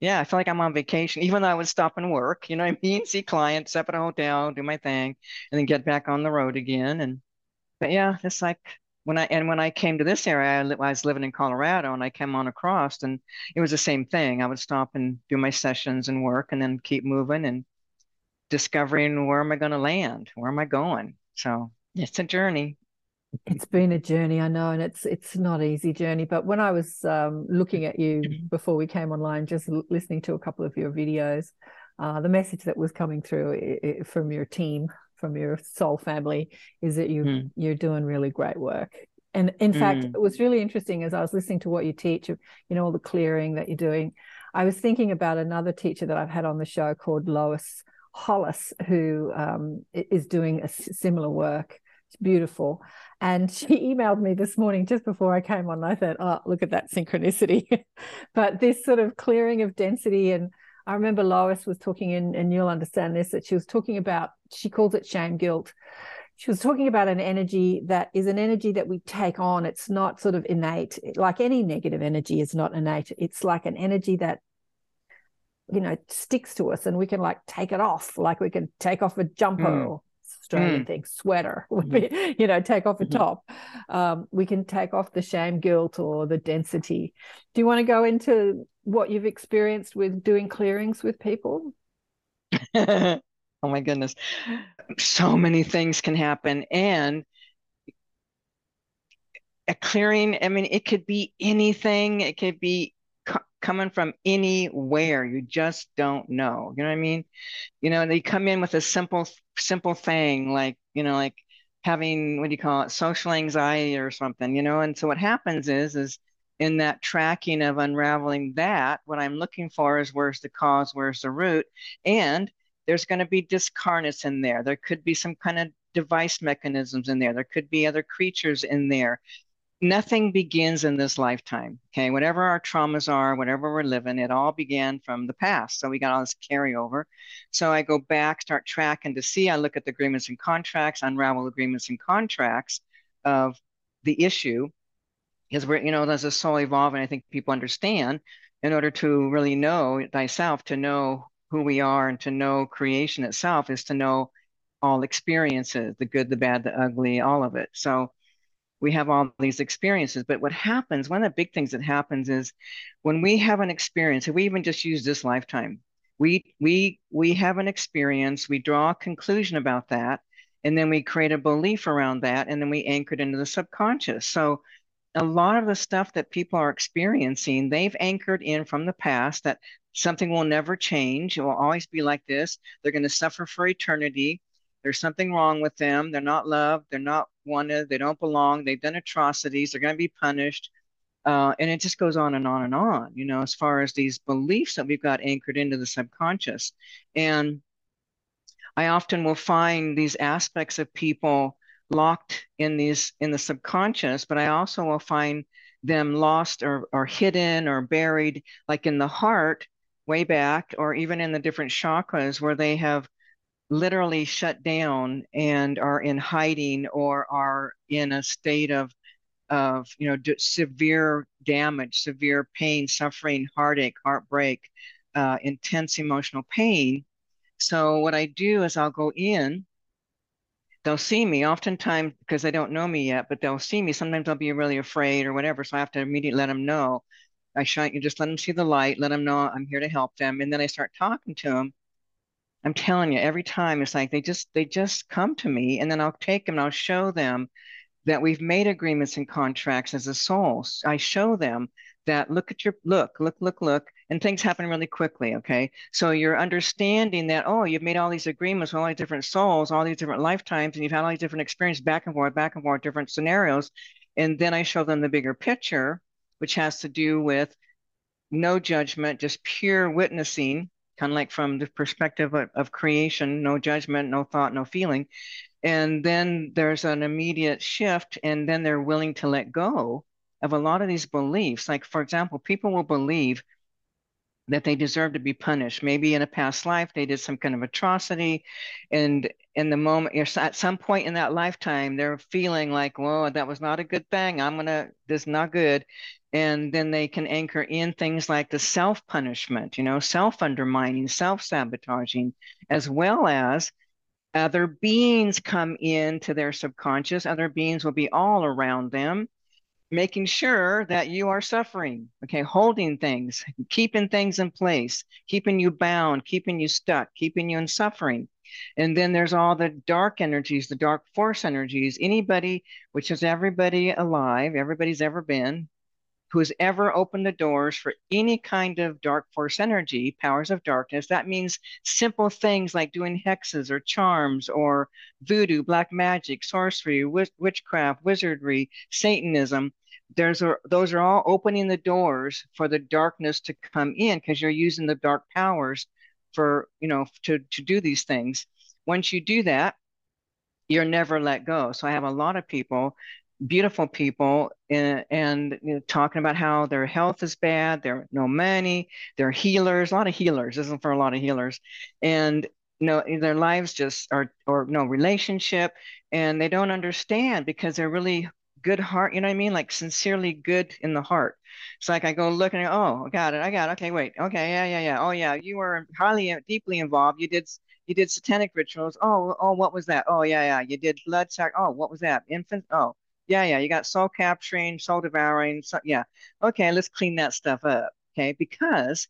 yeah, I feel like I'm on vacation, even though I would stop and work, you know what I mean? See clients, stop at a hotel, do my thing, and then get back on the road again. But yeah, it's like, when I came to this area, I was living in Colorado, and I came on across, and it was the same thing. I would stop and do my sessions and work, and then keep moving and discovering, where am I going to land? Where am I going? So it's a journey. It's been a journey, I know, and it's not an easy journey. But when I was looking at you before we came online, just listening to a couple of your videos, the message that was coming through from your team, from your soul family, is that you're doing really great work. And in fact, it was really interesting as I was listening to what you teach, you know, all the clearing that you're doing. I was thinking about another teacher that I've had on the show called Lois Hollis, who is doing a similar work. It's beautiful. And she emailed me this morning just before I came on, and I thought, oh, look at that synchronicity. But this sort of clearing of density, and I remember Lois was talking, and you'll understand this, that she was talking about, she calls it shame guilt. She was talking about an energy that is an energy that we take on. It's not sort of innate. Like any negative energy is not innate. It's like an energy that, you know, sticks to us, and we can like take it off. Like we can take off a jumper or Australian thing, sweater, you know, take off a top. We can take off the shame guilt or the density. Do you want to go into what you've experienced with doing clearings with people? Oh my goodness. So many things can happen. And a clearing, I mean, it could be anything. It could be coming from anywhere. You just don't know. You know what I mean? You know, they come in with a simple thing, like, you know, like having, what do you call it, social anxiety or something, you know? And so what happens is in that tracking of unraveling that, what I'm looking for is, where's the cause, where's the root? And there's going to be discarnates in there. There could be some kind of device mechanisms in there. There could be other creatures in there. Nothing begins in this lifetime, okay? Whatever our traumas are, whatever we're living, it all began from the past. So we got all this carryover. So I go back, start tracking to see, I look at the agreements and contracts, unravel agreements and contracts of the issue, because we're, you know, as a soul evolving, I think people understand, in order to really know thyself, to know who we are and to know creation itself, is to know all experiences, the good, the bad, the ugly, all of it. So we have all these experiences, but what happens, one of the big things that happens is when we have an experience, if we even just use this lifetime, we have an experience, we draw a conclusion about that, and then we create a belief around that, and then we anchor it into the subconscious. So a lot of the stuff that people are experiencing, they've anchored in from the past, that something will never change, it will always be like this, they're going to suffer for eternity, there's something wrong with them, they're not loved, they're not wanted, they don't belong, they've done atrocities, they're going to be punished, and it just goes on and on and on, you know, as far as these beliefs that we've got anchored into the subconscious. And I often will find these aspects of people locked in these, in the subconscious, but I also will find them lost or hidden or buried, like in the heart way back, or even in the different chakras, where they have literally shut down and are in hiding, or are in a state of, you know, severe damage, severe pain, suffering, heartache, heartbreak, intense emotional pain. So what I do is I'll go in, they'll see me oftentimes because they don't know me yet, but they'll see me. Sometimes they'll be really afraid or whatever. So I have to immediately let them know. I shine, you just let them see the light, let them know I'm here to help them. And then I start talking to them. I'm telling you, every time it's like they just come to me, and then I'll take them and I'll show them that we've made agreements and contracts as a soul. I show them that look, and things happen really quickly, okay? So you're understanding that, oh, you've made all these agreements with all these different souls, all these different lifetimes, and you've had all these different experiences back and forth, different scenarios. And then I show them the bigger picture which has to do with no judgment, just pure witnessing, kind of like from the perspective of creation, no judgment, no thought, no feeling. And then there's an immediate shift, and then they're willing to let go of a lot of these beliefs. Like, for example, people will believe that they deserve to be punished. Maybe in a past life, they did some kind of atrocity. And in the moment, at some point in that lifetime, they're feeling like, whoa, that was not a good thing. This is not good. And then they can anchor in things like the self-punishment, self-undermining, self-sabotaging, as well as other beings come into their subconscious. Other beings will be all around them, making sure that you are suffering, okay, holding things, keeping things in place, keeping you bound, keeping you stuck, keeping you in suffering. And then there's all the dark energies, the dark force energies, anybody, which is everybody alive, everybody's ever been, who has ever opened the doors for any kind of dark force energy, powers of darkness. That means simple things like doing hexes or charms or voodoo, black magic, sorcery, witchcraft, wizardry, Satanism. Those are all opening the doors for the darkness to come in, because you're using the dark powers for, to do these things. Once you do that, you're never let go. So I have a lot of people, beautiful people, and talking about how their health is bad, they're no money, they're healers, a lot of healers, this isn't for a lot of healers, and their lives just are, or no relationship, and they don't understand because they're really good heart, you know what I mean, like sincerely good in the heart. It's like I go looking at, oh, I got it, okay, wait, okay, yeah, oh yeah, you were highly, deeply involved, you did satanic rituals, oh, what was that, oh yeah, you did blood sac, oh, what was that, infant, oh yeah, you got soul capturing, soul devouring. So, yeah. Okay, let's clean that stuff up. Okay, because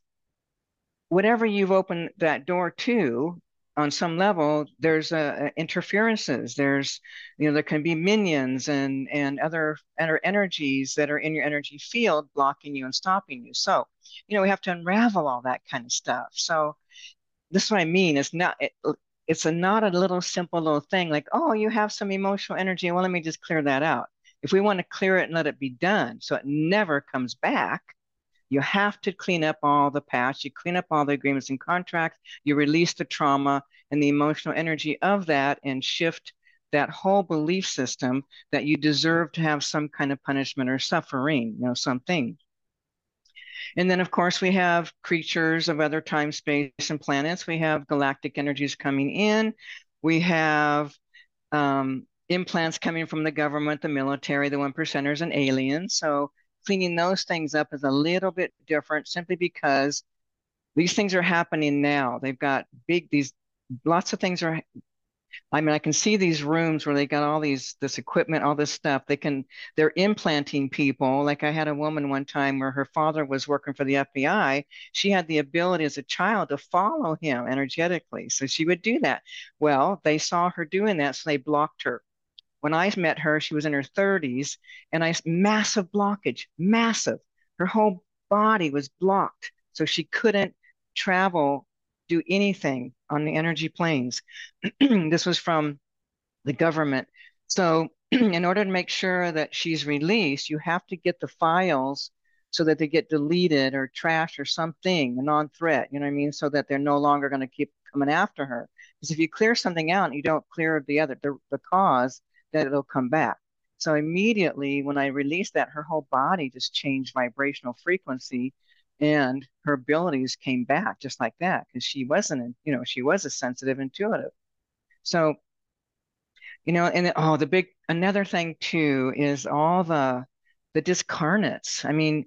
whatever you've opened that door to, on some level, there's interferences. There's, there can be minions and other energies that are in your energy field blocking you and stopping you. So, we have to unravel all that kind of stuff. So this is what I mean. It's not a little simple little thing like, oh, you have some emotional energy. Well, let me just clear that out. If we want to clear it and let it be done so it never comes back, you have to clean up all the past. You clean up all the agreements and contracts. You release the trauma and the emotional energy of that and shift that whole belief system that you deserve to have some kind of punishment or suffering, something. And then, of course, we have creatures of other time, space, and planets. We have galactic energies coming in. We have implants coming from the government, the military, the 1%ers, and aliens. So cleaning those things up is a little bit different simply because these things are happening now. They've got lots of things are, I can see these rooms where they got all this equipment, all this stuff. They're implanting people. Like I had a woman one time where her father was working for the FBI. She had the ability as a child to follow him energetically. So she would do that. Well, they saw her doing that, so they blocked her. When I met her, she was in her 30s, and massive blockage, massive. Her whole body was blocked. So she couldn't travel, do anything on the energy planes. This was from the government. So in order to make sure that she's released, you have to get the files so that they get deleted or trashed or something, a non-threat, so that they're no longer going to keep coming after her. Because if you clear something out and you don't clear the cause, then it'll come back. So immediately when I released that, her whole body just changed vibrational frequency, and her abilities came back just like that, because she wasn't, she was a sensitive intuitive. So, another thing too is all the discarnates.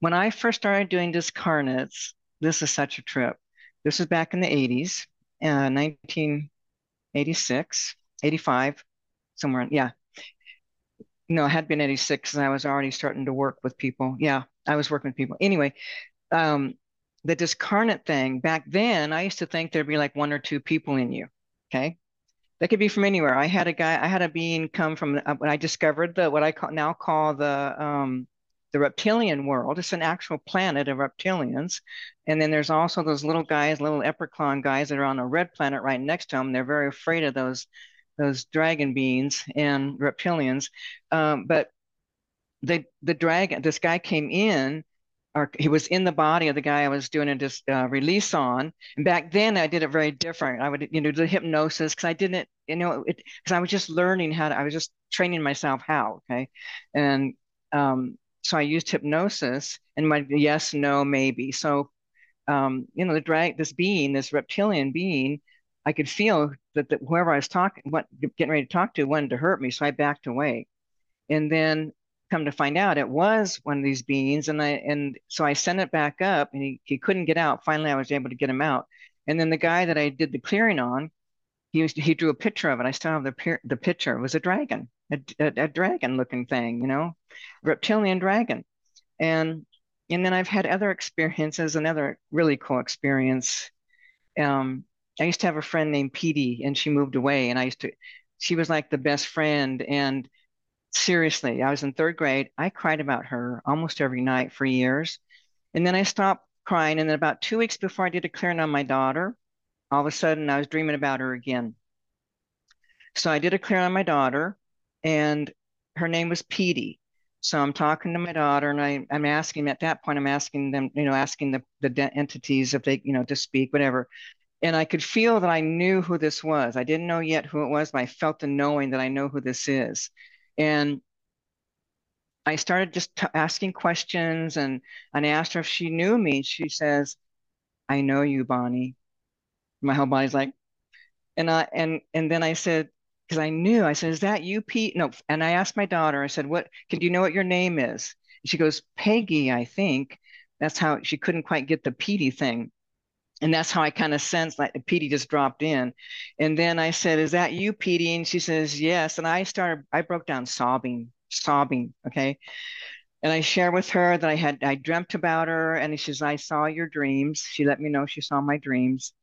When I first started doing discarnates, this is such a trip. This was back in the 80s, 1986, 85, somewhere. Yeah. No, it had been 86, and I was already starting to work with people. Yeah, I was working with people. Anyway, the discarnate thing, back then, I used to think there'd be like one or two people in you, okay? That could be from anywhere. I had a being come from, when I discovered what I now call the reptilian world. It's an actual planet of reptilians. And then there's also those little guys, little Epreclon guys that are on a red planet right next to them. They're very afraid of those dragon beings and reptilians. But the dragon, this guy came in, or he was in the body of the guy I was doing a release on. And back then I did it very different. I would, do hypnosis, because I didn't, because I was just learning how to, I was just training myself how, okay? And so I used hypnosis and my yes, no, maybe. So, the this being, this reptilian being, I could feel that whoever I was getting ready to talk to wanted to hurt me. So I backed away. And then come to find out it was one of these beings. And so I sent it back up, and he couldn't get out. Finally, I was able to get him out. And then the guy that I did the clearing on, he drew a picture of it. I still have the picture. It was a dragon, a dragon looking thing, reptilian dragon. And then I've had other experiences, another really cool experience. I used to have a friend named Petey, and she moved away, and she was like the best friend. And seriously, I was in third grade. I cried about her almost every night for years. And then I stopped crying. And then about 2 weeks before I did a clearing on my daughter, all of a sudden I was dreaming about her again. So I did a clearing on my daughter, and her name was Petey. So I'm talking to my daughter, and I'm asking, at that point, I'm asking them, asking the entities if they, to speak, whatever. And I could feel that I knew who this was. I didn't know yet who it was, but I felt the knowing that I know who this is. And I started just asking questions, and I asked her if she knew me. She says, "I know you, Bonnie." My whole body's like, and then I said, because I knew, I said, "Is that you, Pete?" No. And I asked my daughter, I said, do you know what your name is? She goes, "Peggy, I think." That's how she couldn't quite get the Petey thing. And that's how I kind of sensed like Petey just dropped in. And then I said, "Is that you, Petey?" And she says, "Yes." And I broke down sobbing. Okay. And I shared with her that I dreamt about her. And she says, "I saw your dreams." She let me know she saw my dreams.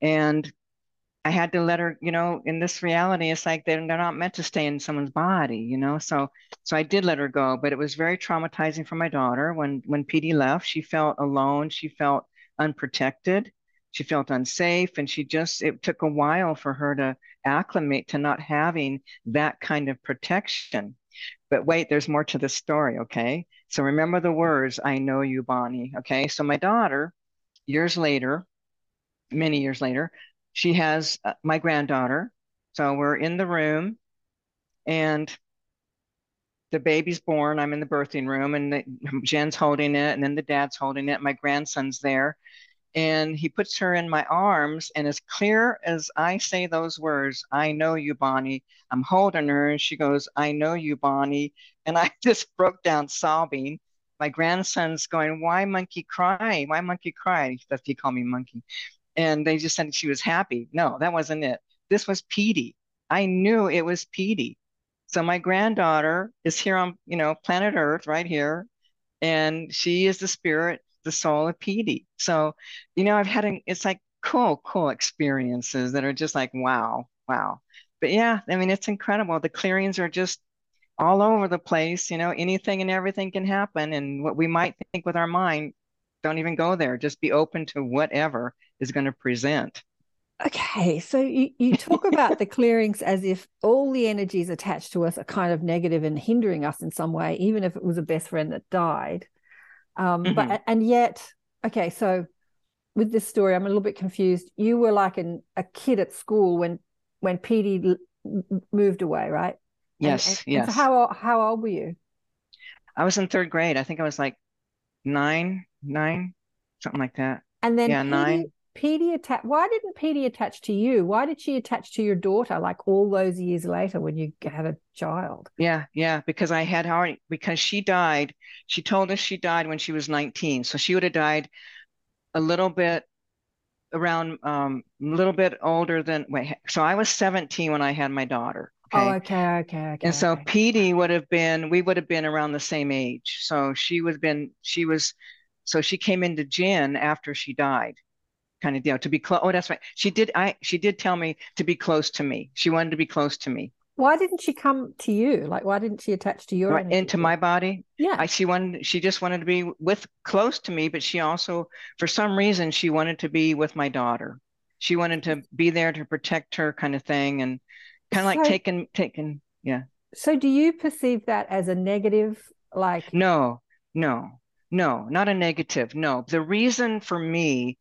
And I had to let her, in this reality, it's like they're not meant to stay in someone's body, So I did let her go, but it was very traumatizing for my daughter. When Petey left, she felt alone. She felt unprotected. She felt unsafe, and it took a while for her to acclimate to not having that kind of protection. But wait, there's more to the story, okay? So remember the words, "I know you, Bonnie," okay? So my daughter, many years later, she has my granddaughter. So we're in the room, and the baby's born. I'm in the birthing room, and Jen's holding it, and then the dad's holding it. My grandson's there. And he puts her in my arms, and as clear as I say those words, "I know you, Bonnie," I'm holding her, and she goes, "I know you, Bonnie." And I just broke down sobbing. My grandson's going, "Why monkey cry? Why monkey cry?" He called me monkey. And they just said she was happy. No, that wasn't it. This was Petey. I knew it was Petey. So my granddaughter is here on, planet Earth right here. And she is the spirit, the soul of Petey. So, I've had it's like cool experiences that are just like, wow. But yeah, I mean, it's incredible. The clearings are just all over the place. Anything and everything can happen. And what we might think with our mind, don't even go there. Just be open to whatever is going to present. Okay. So you talk about the clearings as if all the energies attached to us are kind of negative and hindering us in some way, even if it was a best friend that died. But yet, okay, so with this story, I'm a little bit confused. You were like a kid at school when Petey moved away, right? Yes, yes. And so how old were you? I was in third grade. I think I was like nine, something like that. And then Petey attached. Why didn't Petey attach to you? Why did she attach to your daughter like all those years later when you had a child? Yeah. Because because she died. She told us she died when she was 19. So she would have died a little bit around, a little bit older than, so I was 17 when I had my daughter. Okay? Oh, okay. And so Petey we would have been around the same age. So she came into Jen after she died. Kind of deal to be close. Oh, that's right. She did tell me to be close to me. She wanted to be close to me. Why didn't she come to you? Like, why didn't she attach to your energy? Into my body? Yeah. She just wanted to be close to me, but she also, for some reason, she wanted to be with my daughter. She wanted to be there to protect her, kind of thing, and kind of like taken. Yeah. So do you perceive that as a negative Like, no, not a negative. No, the reason for me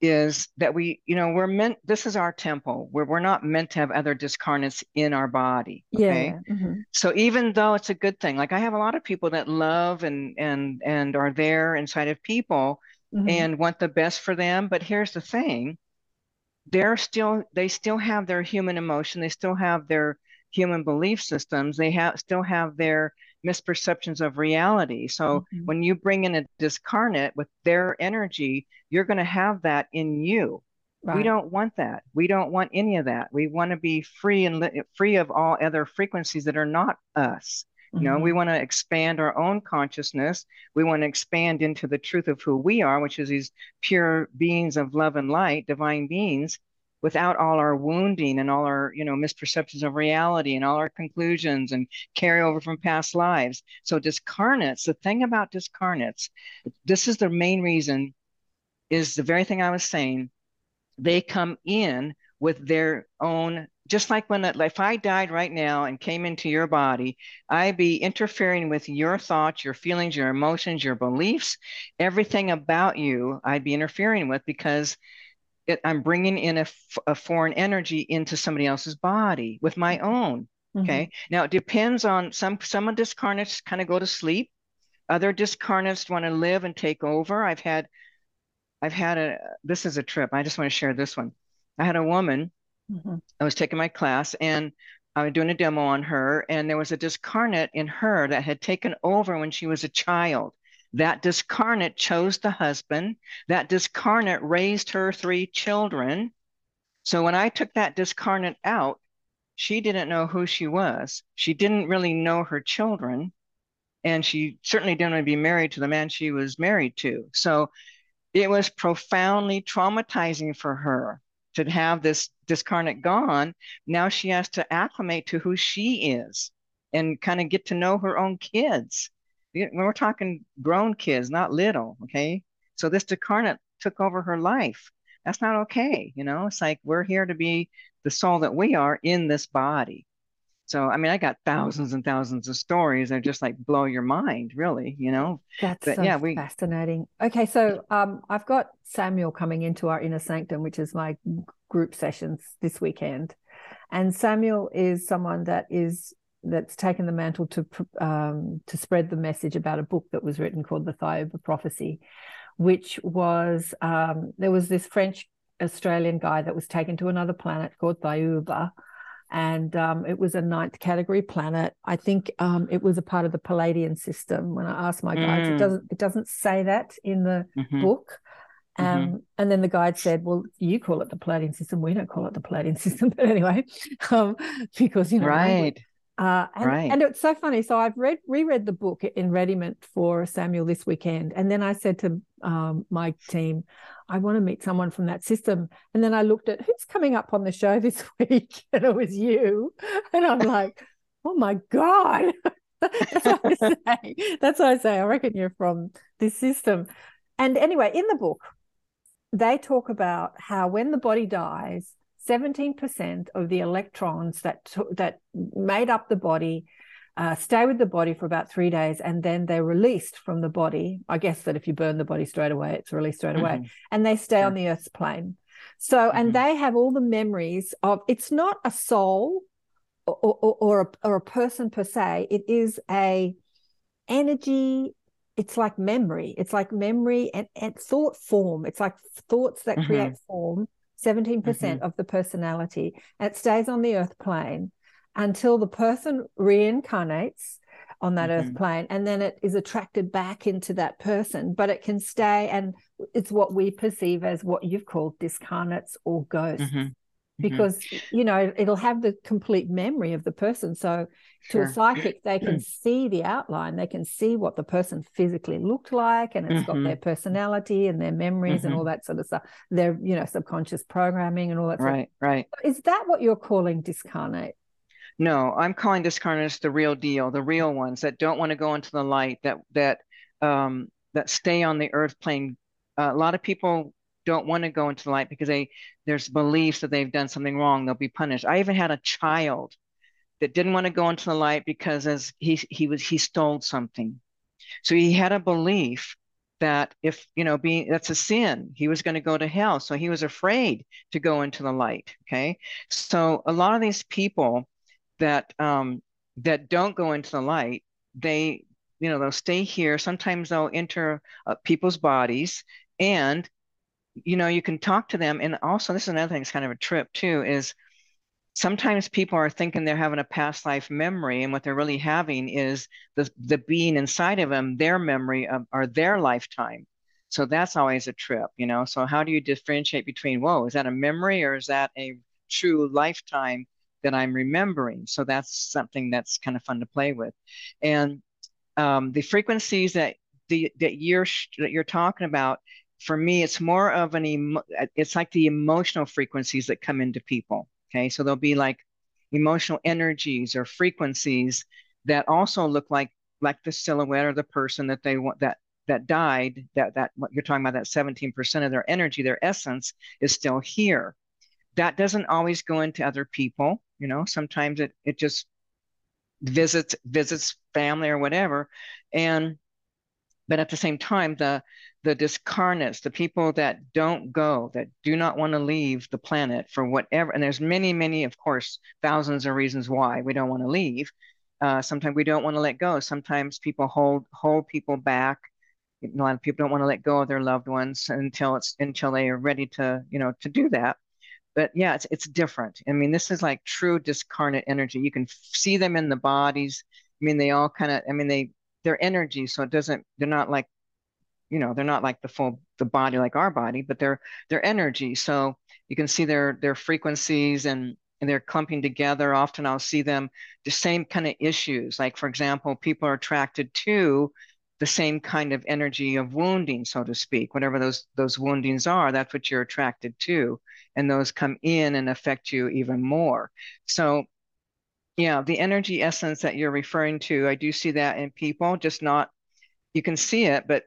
is that we, you know, we're meant, this is our temple where we're not meant to have other discarnates in our body. Okay? Yeah. Mm-hmm. So even though it's a good thing, like I have a lot of people that love and are there inside of people mm-hmm. and want the best for them. But here's the thing, they still have their human emotion. They still have their human belief systems. They still have their misperceptions of reality. So mm-hmm. when you bring in a discarnate with their energy, you're going to have that in you. Right. We don't want that. We don't want any of that. We want to be free and free of all other frequencies that are not us. Mm-hmm. You know, we want to expand our own consciousness. We want to expand into the truth of who we are, which is these pure beings of love and light, divine beings, without all our wounding and all our, you know, misperceptions of reality and all our conclusions and carryover from past lives. So discarnates, the thing about discarnates, this is the main reason, is the very thing I was saying. They come in with their own, just like when, if I died right now and came into your body, I'd be interfering with your thoughts, your feelings, your emotions, your beliefs, everything about you I'd be interfering with, because I'm bringing in a foreign energy into somebody else's body with my own. Okay. Mm-hmm. Now it depends on some of discarnates kind of go to sleep. Other discarnates want to live and take over. This is a trip. I just want to share this one. I had a woman, mm-hmm. I was taking my class and I was doing a demo on her, and there was a discarnate in her that had taken over when she was a child. That discarnate chose the husband. That discarnate raised her 3 children. So when I took that discarnate out, she didn't know who she was. She didn't really know her children. And she certainly didn't want to be married to the man she was married to. So it was profoundly traumatizing for her to have this discarnate gone. Now she has to acclimate to who she is and kind of get to know her own kids. When we're talking grown kids, not little, okay? So this discarnate took over her life. That's not okay, you know? It's like, we're here to be the soul that we are in this body. So, I mean, I got thousands and thousands of stories. They're just like, blow your mind, really, you know? That's fascinating. Okay, so I've got Samuel coming into our Inner Sanctum, which is my group sessions this weekend. And Samuel is someone that's taken the mantle to spread the message about a book that was written called the Thyuba Prophecy, which was, there was this French Australian guy that was taken to another planet called Thyuba, and it was a 9th category planet. I think it was a part of the Palladian system. When I asked my guides, it doesn't say that in the book. And then the guide said, well, you call it the Palladian system. We don't call it the Palladian system. But anyway, because, you know, right. And it's so funny. So I've reread the book in readiment for Samuel this weekend. And then I said to my team, I want to meet someone from that system. And then I looked at who's coming up on the show this week, and it was you. And I'm like, oh my God. That's what I say. I reckon you're from this system. And anyway, in the book, they talk about how when the body dies, 17% of the electrons that made up the body stay with the body for about 3 days, and then they're released from the body. I guess that if you burn the body straight away, it's released straight away, and they stay on the Earth's plane. So, and they have all the memories of, it's not a soul or a person per se. It is a energy. It's like memory. It's like memory and thought form. It's like thoughts that create form. 17% of the personality, and it stays on the Earth plane until the person reincarnates on that Earth plane, and then it is attracted back into that person. But it can stay, and it's what we perceive as what you've called discarnates or ghosts, because, you know, it'll have the complete memory of the person. So to a psychic, they can see the outline, they can see what the person physically looked like, and it's got their personality and their memories and all that sort of stuff, their, you know, subconscious programming and all that stuff. Right. Is that what you're calling discarnate? No, I'm calling discarnates the real deal, the real ones that don't want to go into the light, that stay on the Earth plane. A lot of people don't want to go into the light because there's beliefs that they've done something wrong, they'll be punished. I even had a child that didn't want to go into the light because as he stole something. So he had a belief that if, you know, being, that's a sin, he was going to go to hell. So he was afraid to go into the light. Okay. So a lot of these people that, that don't go into the light, they, you know, they'll stay here. Sometimes they'll enter people's bodies, and, you know, you can talk to them. And also this is another thing, it's kind of a trip too, is sometimes people are thinking they're having a past life memory, and what they're really having is the being inside of them, their memory of, or their lifetime. So that's always a trip, you know. So how do you differentiate between, whoa, is that a memory or is that a true lifetime that I'm remembering? So that's something that's kind of fun to play with. And the frequencies that you're talking about, for me, it's more of an it's like the emotional frequencies that come into people. Okay, so there'll be like emotional energies or frequencies that also look like the silhouette or the person that they want, that died, that what you're talking about, that 17% of their energy, their essence is still here. That doesn't always go into other people, you know. Sometimes it just visits family or whatever. And but at the same time, the discarnates, the people that don't go, that do not want to leave the planet for whatever, and there's many, many, of course, thousands of reasons why we don't want to leave. Sometimes we don't want to let go. Sometimes people hold people back. A lot of people don't want to let go of their loved ones until they are ready to, you know, to do that. But yeah, it's different. I mean, this is like true discarnate energy. You can see them in the bodies. I mean, they all kind of, I mean, they're energy, so it doesn't, they're not like, you know, they're not like the body like our body, but they're energy. So you can see their frequencies and they're clumping together. Often I'll see them the same kind of issues. Like, for example, people are attracted to the same kind of energy of wounding, so to speak. Whatever those woundings are, that's what you're attracted to. And those come in and affect you even more. So yeah, the energy essence that you're referring to, I do see that in people, just not, you can see it, but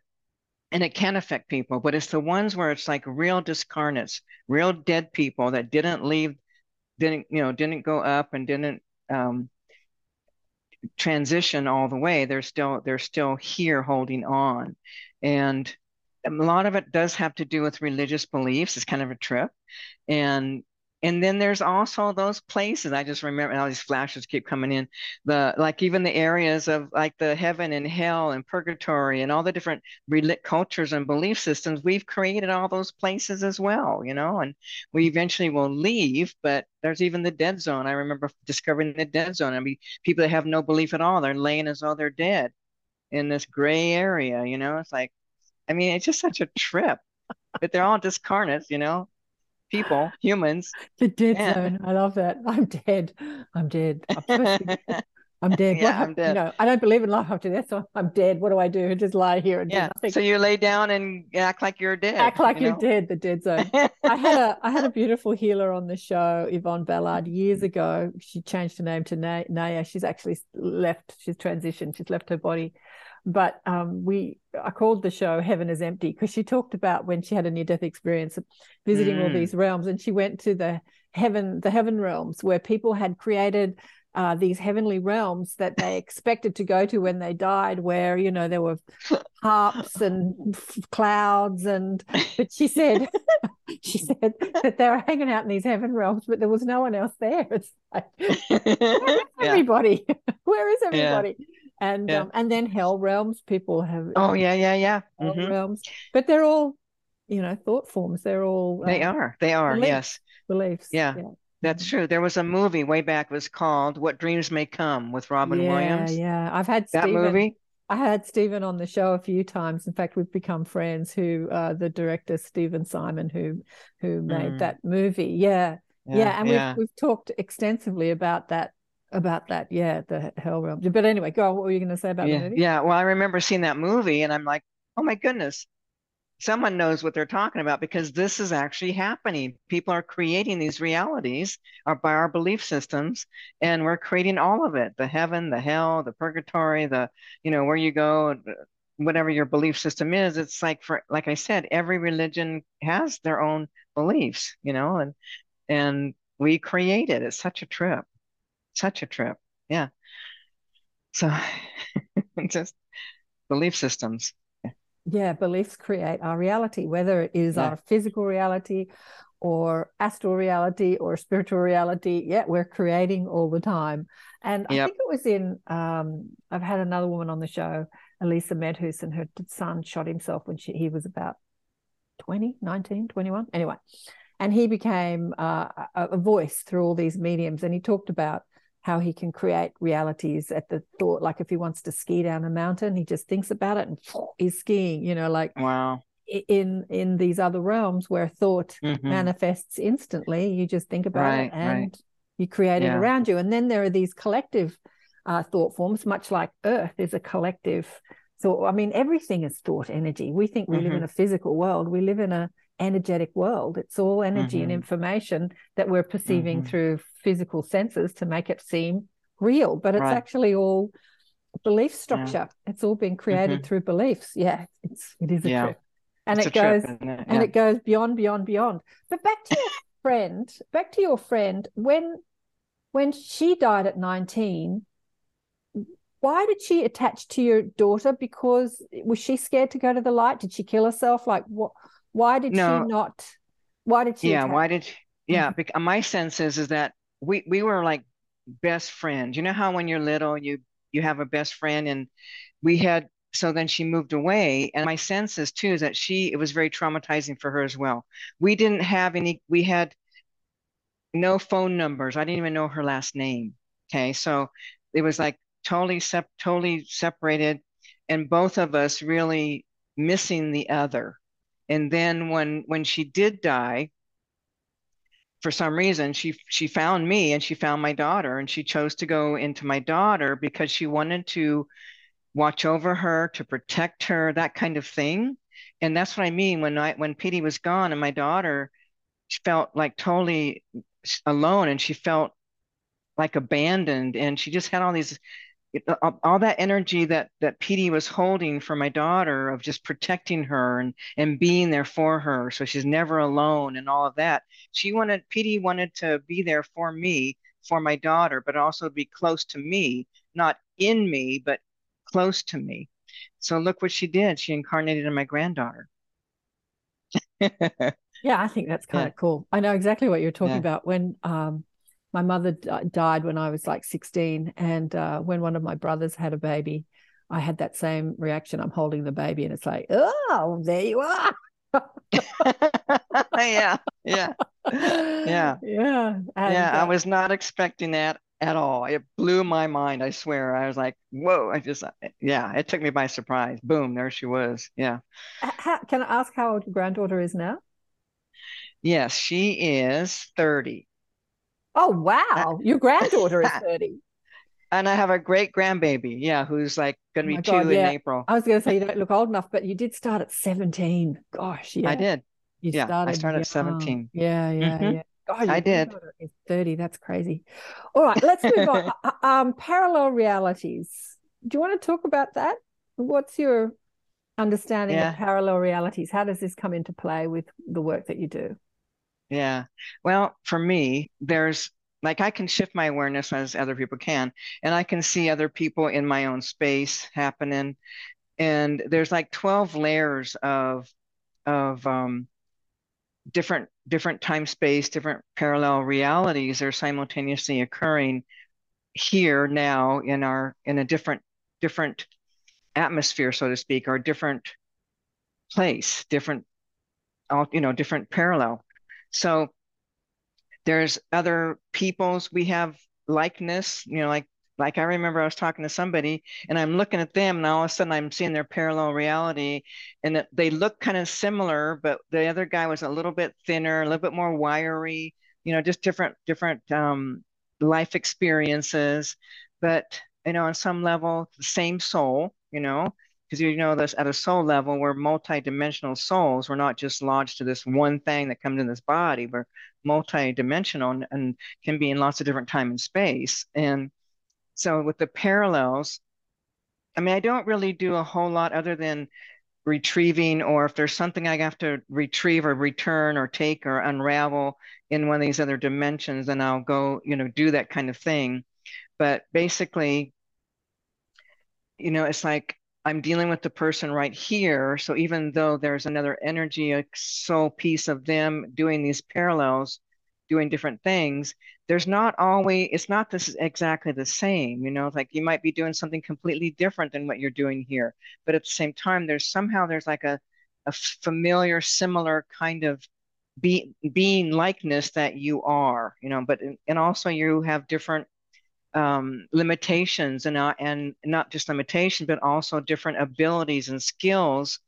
and it can affect people, but it's the ones where it's like real discarnates, real dead people that didn't leave, didn't go up and didn't transition all the way. They're still here holding on. And a lot of it does have to do with religious beliefs. It's kind of a trip. And then there's also those places. I just remember, and all these flashes keep coming in, even the areas of like the heaven and hell and purgatory and all the different cultures and belief systems. We've created all those places as well, you know, and we eventually will leave, but there's even the dead zone. I remember discovering the dead zone. I mean, people that have no belief at all, they're laying as though they're dead in this gray area, you know. It's like, I mean, it's just such a trip, but they're all discarnates, you know. People, humans. The dead zone. I love that. I'm dead. Yeah, I'm dead. You know, I don't believe in life after death, so I'm dead. What do I do? Just lie here and do nothing. So you lay down and act like you're dead. Act like you're dead, the dead zone. I had a beautiful healer on the show, Yvonne Ballard, years ago. She changed her name to Naya. She's actually left, she's transitioned, she's left her body. But I called the show Heaven is Empty, because she talked about when she had a near-death experience of visiting all these realms, and she went to the heaven realms where people had created these heavenly realms that they expected to go to when they died, where, you know, there were harps and clouds, but she said that they were hanging out in these heaven realms, but there was no one else there. It's like, where is everybody? Yeah. And then hell realms, people have realms, but they're all, you know, thought forms. They're all they are beliefs. Yeah, that's true. There was a movie way back, it was called What Dreams May Come with Robin Williams. Yeah, I've had that movie. I had Stephen on the show a few times. In fact, we've become friends. Who the director Stephen Simon, who made that movie. We've talked extensively about that. The hell realm. But anyway, go on, what were you going to say about the movie? Yeah, well, I remember seeing that movie and I'm like, oh my goodness, someone knows what they're talking about, because this is actually happening. People are creating these realities by our belief systems, and we're creating all of it, the heaven, the hell, the purgatory, the, you know, where you go, whatever your belief system is. It's like, like I said, every religion has their own beliefs, you know, and we create it. It's such a trip. Yeah. So just belief systems. Yeah, beliefs create our reality, whether it is our physical reality or astral reality or spiritual reality. Yeah, we're creating all the time. And I think it was in, I've had another woman on the show, Elisa Medhus, and her son shot himself when he was about 20, 19, 21. Anyway, and he became a voice through all these mediums. And he talked about how he can create realities at the thought. Like if he wants to ski down a mountain, he just thinks about it and he's skiing, you know, like wow. In these other realms where thought manifests instantly, you just think about it and you create it around you. And then there are these collective thought forms, much like Earth is a collective thought. I mean, everything is thought energy. We think we live in a physical world. We live in a energetic world. It's all energy and information that we're perceiving through physical senses to make it seem real, but it's actually all belief structure. It's all been created through beliefs. It is a trip, and it's it goes beyond. But back to your friend, when she died at 19, why did she attach to your daughter? Because was she scared to go to the light? Did she kill herself? Like what? Why did she not? Why did she? Yeah. Why did? Yeah. Because my sense is that we were like best friends. You know how when you're little, you have a best friend, and we had. So then she moved away, and my sense is too is that it was very traumatizing for her as well. We didn't have any. We had no phone numbers. I didn't even know her last name. Okay, so it was like totally separated, and both of us really missing the other. And then when she did die, for some reason, she found me and she found my daughter, and she chose to go into my daughter because she wanted to watch over her, to protect her, that kind of thing. And that's what I mean when Petey was gone and my daughter felt like totally alone, and she felt like abandoned, and she just had all these all that energy that Petey was holding for my daughter, of just protecting her and being there for her, so she's never alone and all of that. Petey wanted to be there for me, for my daughter, but also be close to me, not in me, but close to me. So look what she did. She incarnated in my granddaughter. Yeah, I think that's kind of cool. I know exactly what you're talking about. When my mother died when I was like 16, and when one of my brothers had a baby, I had that same reaction. I'm holding the baby, and it's like, oh, there you are. I was not expecting that at all. It blew my mind, I swear. I was like, whoa. It took me by surprise. Boom, there she was. Yeah. Can I ask how old your granddaughter is now? Yes, she is 30. Oh, wow. Your granddaughter is 30. And I have a great grandbaby, who's like going to be 2 in April. I was going to say, you don't look old enough, but you did start at 17. Gosh, yeah. I did. I started at 17. Yeah. God, I did. It's 30. That's crazy. All right, let's move on. Parallel realities. Do you want to talk about that? What's your understanding of parallel realities? How does this come into play with the work that you do? Yeah. Well, for me, there's like I can shift my awareness as other people can, and I can see other people in my own space happening. And there's like 12 layers of different time space, different parallel realities are simultaneously occurring here now in a different atmosphere, so to speak, or different place, different parallel. So there's other peoples. We have likeness, like I remember I was talking to somebody and I'm looking at them and all of a sudden I'm seeing their parallel reality, and they look kind of similar, but the other guy was a little bit thinner, a little bit more wiry, just different life experiences, but, on some level, the same soul, because this at a soul level, we're multidimensional souls. We're not just lodged to this one thing that comes in this body. We're multidimensional and can be in lots of different time and space. And so with the parallels, I mean, I don't really do a whole lot other than retrieving, or if there's something I have to retrieve or return or take or unravel in one of these other dimensions, then I'll go, do that kind of thing. But basically, you know, it's like I'm dealing with the person right here. So even though there's another energy, a soul piece of them doing these parallels, doing different things, there's not always, it's not this is exactly the same, you know, like you might be doing something completely different than what you're doing here. But at the same time, there's somehow, there's like a familiar, similar kind of being likeness that you are, you know, but, and also you have different limitations and not just limitations, but also different abilities and skills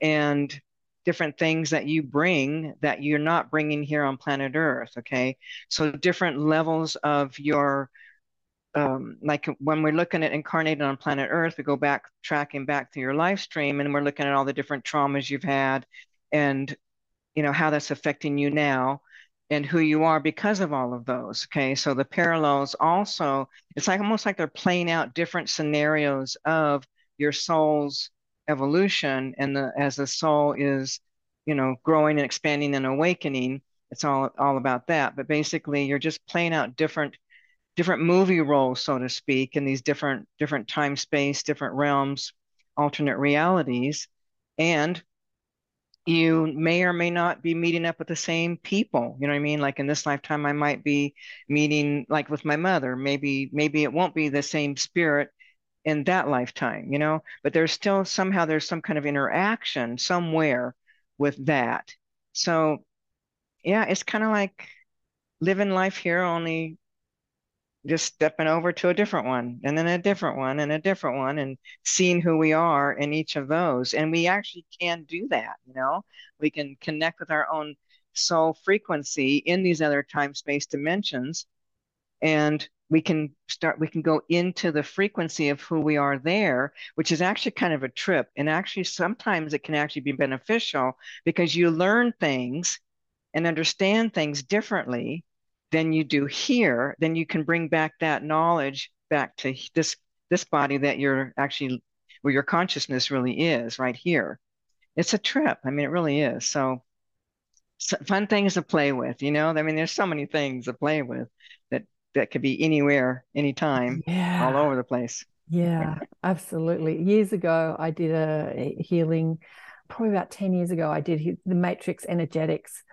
and different things that you bring that you're not bringing here on planet Earth. Okay. So different levels of your, like when we're looking at incarnated on planet Earth, we go back, tracking back to your live stream, and we're looking at all the different traumas you've had and, you know, how that's affecting you now and who you are because of all of those. Okay. So the parallels also, it's like almost like they're playing out different scenarios of your soul's evolution, and the, as the soul is, you know, growing and expanding and awakening, it's all about that. But basically you're just playing out different movie roles, so to speak, in these different time, space, different realms, alternate realities. And you may or may not be meeting up with the same people. You know what I mean? Like in this lifetime, I might be meeting like with my mother. Maybe it won't be the same spirit in that lifetime, you know, but there's still somehow there's some kind of interaction somewhere with that. So yeah, it's kind of like living life here, only just stepping over to a different one, and then a different one, and a different one, and seeing who we are in each of those. And we actually can do that, you know, we can connect with our own soul frequency in these other time, space dimensions, and we can go into the frequency of who we are there, which is actually kind of a trip. And actually, sometimes it can actually be beneficial because you learn things and understand things differently than you do here. Then you can bring back that knowledge back to this body that you're actually, where your consciousness really is right here. It's a trip. I mean, it really is. So fun things to play with, you know, I mean, there's so many things to play with that could be anywhere, anytime, yeah, all over the place. Yeah, absolutely. Years ago, I did a healing, probably about 10 years ago, I did the Matrix Energetics.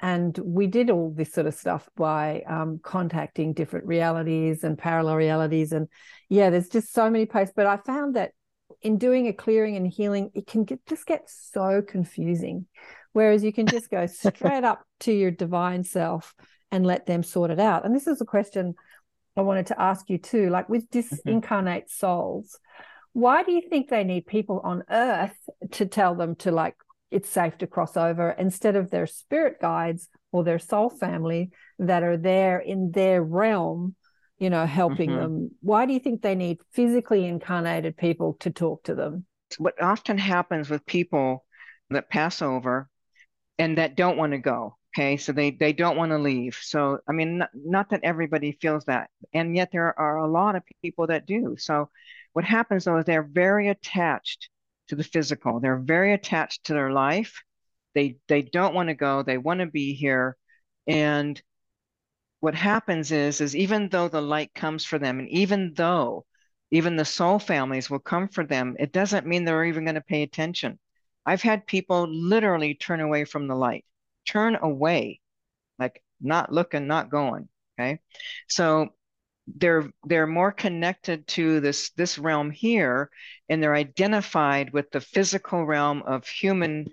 And we did all this sort of stuff by contacting different realities and parallel realities. And yeah, there's just so many places. But I found that in doing a clearing and healing, it can just get so confusing. Whereas you can just go straight up to your divine self and let them sort it out. And this is a question I wanted to ask you too, like with disincarnate souls, why do you think they need people on earth to tell them to, like, it's safe to cross over, instead of their spirit guides or their soul family that are there in their realm, you know, helping them? Why do you think they need physically incarnated people to talk to them? What often happens with people that pass over and that don't want to go, okay, so they don't want to leave. So, I mean, not that everybody feels that. And yet there are a lot of people that do. So what happens, though, is they're very attached to the physical. They're very attached to their life. They don't want to go. They want to be here. And what happens is even though the light comes for them, and even though even the soul families will come for them, it doesn't mean they're even going to pay attention. I've had people literally turn away from the light. Turn away, like not looking, not going. Okay. So they're more connected to this realm here, and they're identified with the physical realm of human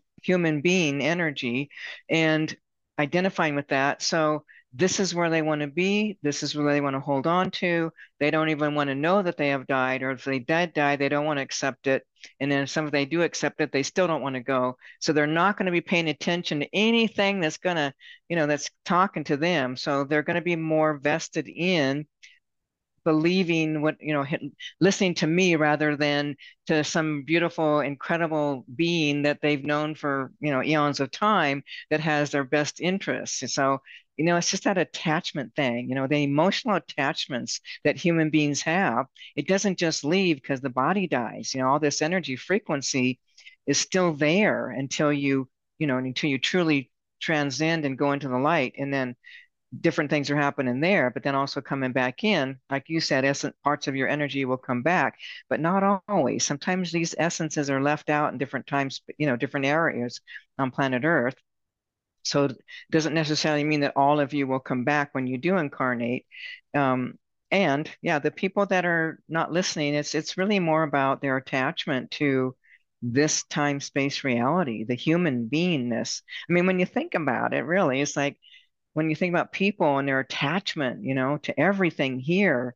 being energy and identifying with that. So this is where they want to be. This is where they want to hold on to. They don't even want to know that they have died, or if they did die, they don't want to accept it. And then if they do accept it, they still don't want to go. So they're not going to be paying attention to anything that's going to, you know, that's talking to them. So they're going to be more vested in believing what, you know, listening to me rather than to some beautiful, incredible being that they've known for, you know, eons of time that has their best interests. And so, you know, it's just that attachment thing, you know, the emotional attachments that human beings have. It doesn't just leave because the body dies. You know, all this energy frequency is still there until you truly transcend and go into the light. And then different things are happening there, but then also coming back in, like you said, essence parts of your energy will come back, but not always. Sometimes these essences are left out in different times, you know, different areas on planet Earth. So it doesn't necessarily mean that all of you will come back when you do incarnate. And yeah, the people that are not listening, it's really more about their attachment to this time, space, reality, the human beingness. I mean, when you think about it, really, it's like when you think about people and their attachment, you know, to everything here,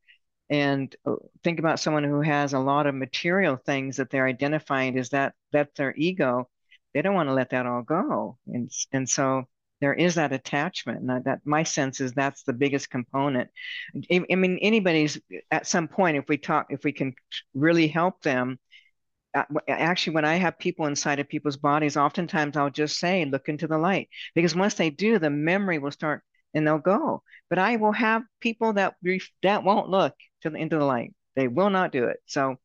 and think about someone who has a lot of material things that they're identifying as that's their ego. They don't want to let that all go. And so there is that attachment. And that my sense is that's the biggest component. I mean, anybody's at some point, if we can really help them, actually, when I have people inside of people's bodies, oftentimes I'll just say, look into the light, because once they do, the memory will start and they'll go. But I will have people that won't look into the light. They will not do it. So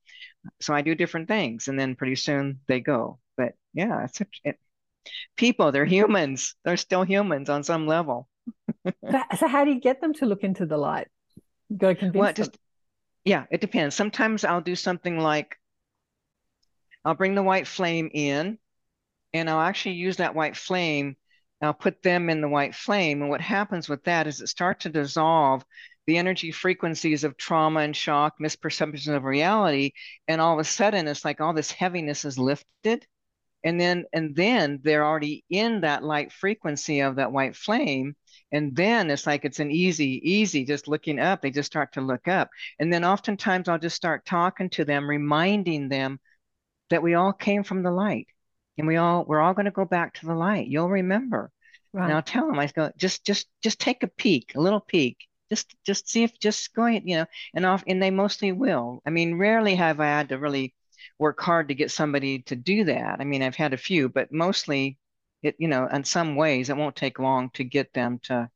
I do different things, and then pretty soon they go. But yeah, people, they're humans. They're still humans on some level. So how do you get them to look into the light? You've got to convince them. Yeah, it depends. Sometimes I'll do something like, I'll bring the white flame in, and I'll actually use that white flame. I'll put them in the white flame. And what happens with that is it starts to dissolve the energy frequencies of trauma and shock, misperception of reality. And all of a sudden, it's like all this heaviness is lifted. And then they're already in that light frequency of that white flame. And then it's like it's an easy, just looking up. They just start to look up. And then oftentimes I'll just start talking to them, reminding them that we all came from the light, and we're all going to go back to the light. You'll remember. Right. And I'll tell them, I go, just take a peek, a little peek. Just see if, just go ahead, you know, and they mostly will. I mean, rarely have I had to really work hard to get somebody to do that. I mean, I've had a few, but mostly it, you know, in some ways it won't take long to get them to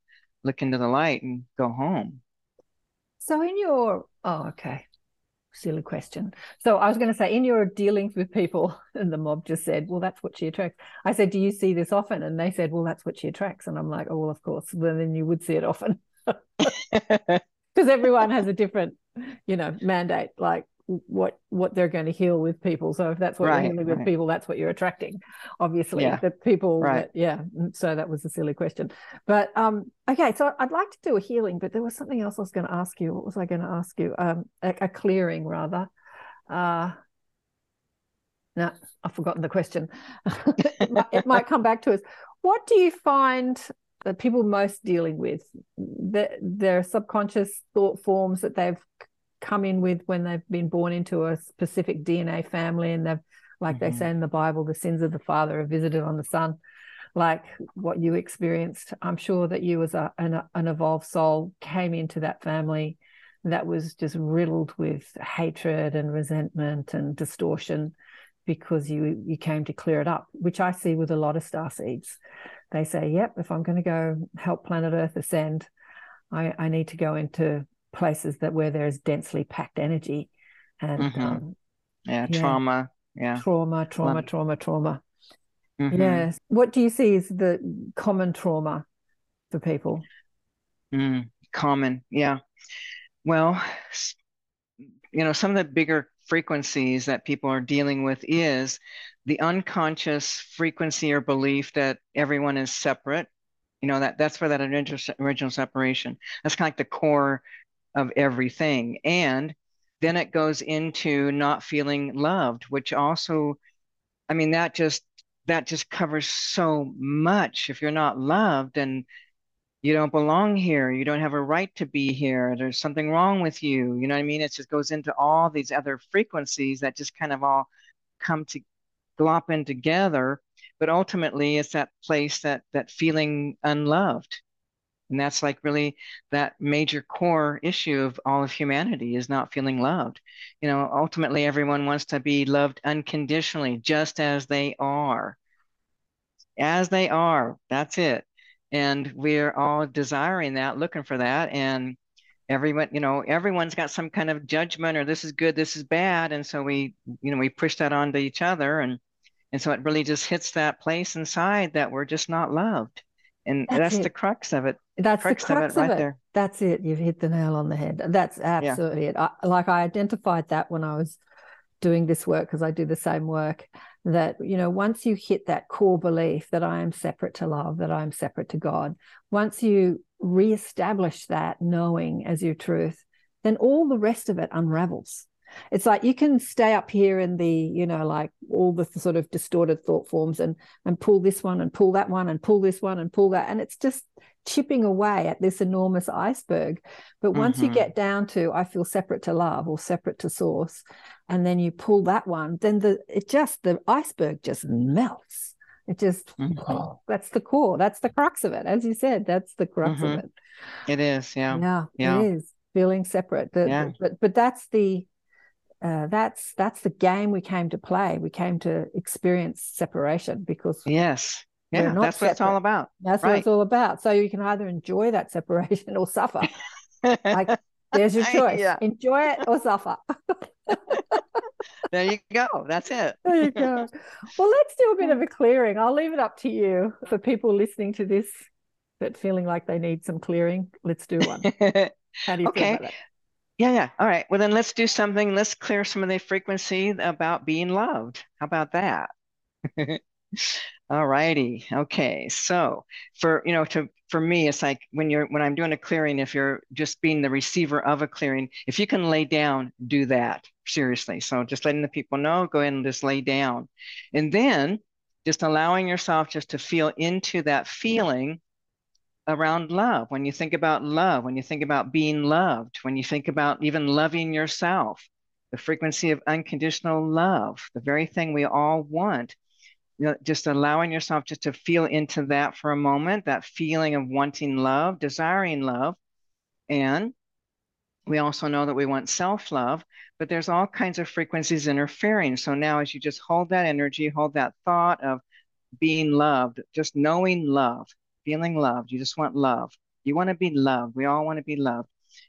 look into the light and go home. So okay. Silly question. So I was going to say, in your dealings with people, and the mob just said, well, that's what she attracts. I said, do you see this often? And they said, well, that's what she attracts. And I'm like, oh, well, of course. Well, then you would see it often. Because everyone has a different, you know, mandate, like what they're going to heal with people. So if that's what you're healing with people, that's what you're attracting, obviously. Yeah. The people that, so that was a silly question. But okay, so I'd like to do a healing, but there was something else I was going to ask you. What was I going to ask you? A clearing, rather. No, I've forgotten the question. It might come back to us. What do you find that people most dealing with, their subconscious thought forms that they've come in with when they've been born into a specific DNA family, and they've, like they say in the Bible, the sins of the father are visited on the son, like what you experienced? I'm sure that you as an evolved soul came into that family that was just riddled with hatred and resentment and distortion, because you came to clear it up, which I see with a lot of star seeds. They say, yep, if I'm going to go help planet Earth ascend, I need to go into places where there is densely packed energy and trauma. Yes. What do you see is the common trauma for people? Common, yeah. Well, you know, some of the bigger frequencies that people are dealing with is the unconscious frequency or belief that everyone is separate. You know, that's where that original separation, that's kind of like the core of everything. And then it goes into not feeling loved, which also, I mean, that just covers so much. If you're not loved, and you don't belong here, you don't have a right to be here, there's something wrong with you, you know what I mean? It just goes into all these other frequencies that just kind of all come to glop in together. But ultimately it's that place, that feeling unloved. And that's like really that major core issue of all of humanity, is not feeling loved. You know, ultimately everyone wants to be loved unconditionally, just as they are. As they are, that's it. And we're all desiring that, looking for that. And everyone, you know, everyone's got some kind of judgment, or this is good, this is bad. And so we push that onto each other. And so it really just hits that place inside that we're just not loved. And that's the crux of it. That's the crux of it. Right there. That's it. You've hit the nail on the head. That's absolutely it. I identified that when I was doing this work, because I do the same work, that, you know, once you hit that core belief that I am separate to love, that I'm separate to God, once you reestablish that knowing as your truth, then all the rest of it unravels. It's like you can stay up here in the, you know, like all the sort of distorted thought forms and pull this one and pull that one and pull this one and pull that. And it's just chipping away at this enormous iceberg. But once you get down to, I feel separate to love or separate to source, and then you pull that one, then the iceberg just melts. It just, that's the core. That's the crux of it. As you said, that's the crux of it. It is. Yeah. Yeah. It is feeling separate. But that's the, that's the game we came to play. We came to experience separation because that's separate. What it's all about. That's what it's all about. So you can either enjoy that separation or suffer. Like there's your choice: enjoy it or suffer. There you go. That's it. There you go. Well, let's do a bit of a clearing. I'll leave it up to you for people listening to this but feeling like they need some clearing. Let's do one. How do you feel about it? Yeah. All right. Well, then let's do something. Let's clear some of the frequency about being loved. How about that? All righty. Okay. So for me, it's like when I'm doing a clearing, if you're just being the receiver of a clearing, if you can lay down, do that seriously. So just letting the people know, go ahead and just lay down. And then just allowing yourself just to feel into that feeling around love. When you think about love, when you think about being loved, when you think about even loving yourself, the frequency of unconditional love, the very thing we all want, you know, just allowing yourself just to feel into that for a moment, that feeling of wanting love, desiring love. And we also know that we want self-love, but there's all kinds of frequencies interfering. So now as you just hold that energy, hold that thought of being loved, just knowing love, feeling loved. You just want love. You want to be loved. We all want to be loved.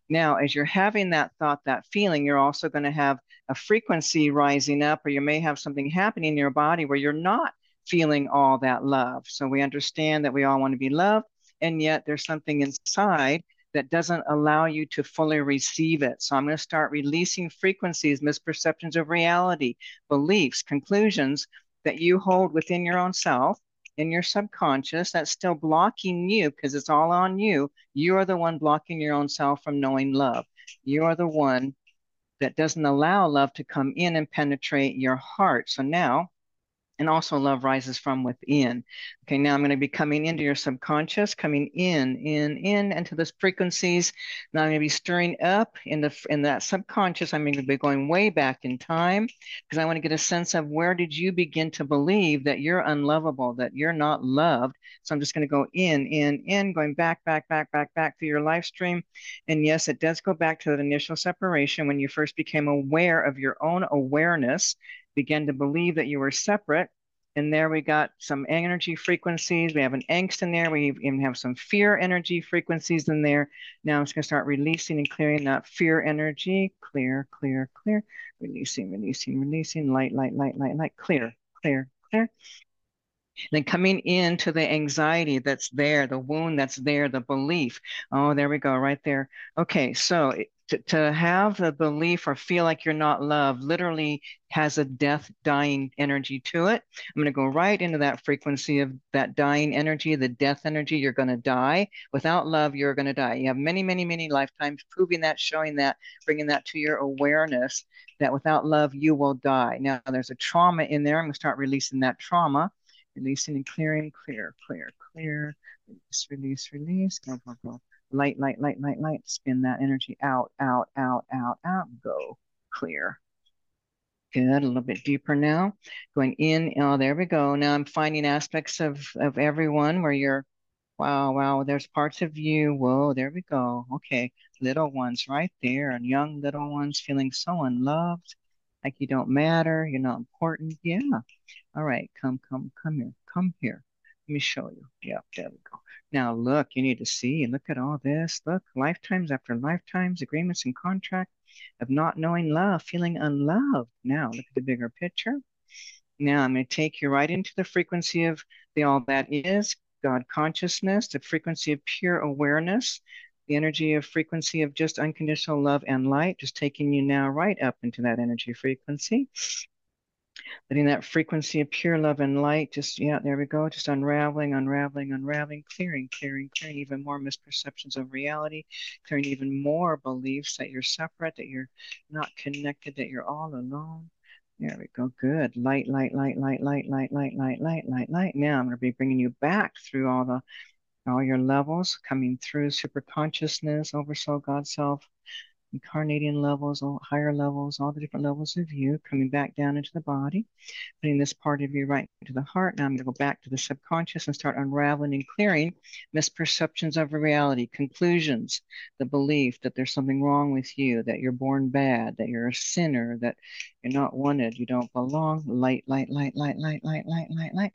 Now, as you're having that thought, that feeling, you're also going to have a frequency rising up, or you may have something happening in your body where you're not feeling all that love. So we understand that we all want to be loved, and yet there's something inside that doesn't allow you to fully receive it. So I'm going to start releasing frequencies, misperceptions of reality, beliefs, conclusions that you hold within your own self, in your subconscious, that's still blocking you, because it's all on you. You are the one blocking your own self from knowing love. You are the one that doesn't allow love to come in and penetrate your heart. So now, and also love rises from within. Okay, now I'm going to be coming into your subconscious, coming in, into those frequencies. Now I'm going to be stirring up in that subconscious. I'm going to be going way back in time, because I want to get a sense of where did you begin to believe that you're unlovable, that you're not loved. So I'm just going to go in, going back through your live stream. And yes, it does go back to that initial separation when you first became aware of your own awareness, began to believe that you were separate. And there we got some energy frequencies. We have an angst in there. We even have some fear energy frequencies in there. Now I'm just going to start releasing and clearing that fear energy. Clear. Releasing. Light. Clear. Then coming into the anxiety that's there, the wound that's there, the belief. Oh, there we go, right there. Okay, so to have the belief or feel like you're not loved literally has a death, dying energy to it. I'm going to go right into that frequency of that dying energy, the death energy. You're going to die. Without love, you're going to die. You have many, many, many lifetimes proving that, showing that, bringing that to your awareness that without love, you will die. Now, there's a trauma in there. I'm going to start releasing that trauma. Releasing and clearing, clear. Release, go. Light. Spin that energy out, go, clear. Good, a little bit deeper now. Going in, oh, there we go. Now I'm finding aspects of everyone where you're, wow, there's parts of you. Whoa, there we go. Okay, little ones right there, and young little ones feeling so unloved, like you don't matter, you're not important. Yeah. All right, come here. Let me show you. Yeah, there we go. Now look, you need to see, look at all this. Look, lifetimes after lifetimes, agreements and contract of not knowing love, feeling unloved. Now look at the bigger picture. Now I'm going to take you right into the frequency of the all that is, God consciousness, the frequency of pure awareness, the energy of frequency of just unconditional love and light, just taking you now right up into that energy frequency. Letting that frequency of pure love and light just, yeah, there we go, just unraveling, unraveling, unraveling, clearing, clearing, clearing even more misperceptions of reality, clearing even more beliefs that you're separate, that you're not connected, that you're all alone. There we go. Good. Light, light, light, light, light, light, light, light, light, light, light. Now I'm going to be bringing you back through all your levels, coming through super consciousness, oversoul, God self, incarnating levels, all higher levels, all the different levels of you, coming back down into the body, putting this part of you right into the heart. Now I'm going to go back to the subconscious and start unraveling and clearing misperceptions of reality, conclusions, the belief that there's something wrong with you, that you're born bad, that you're a sinner, that you're not wanted, you don't belong. Light, light, light, light, light, light, light, light, light.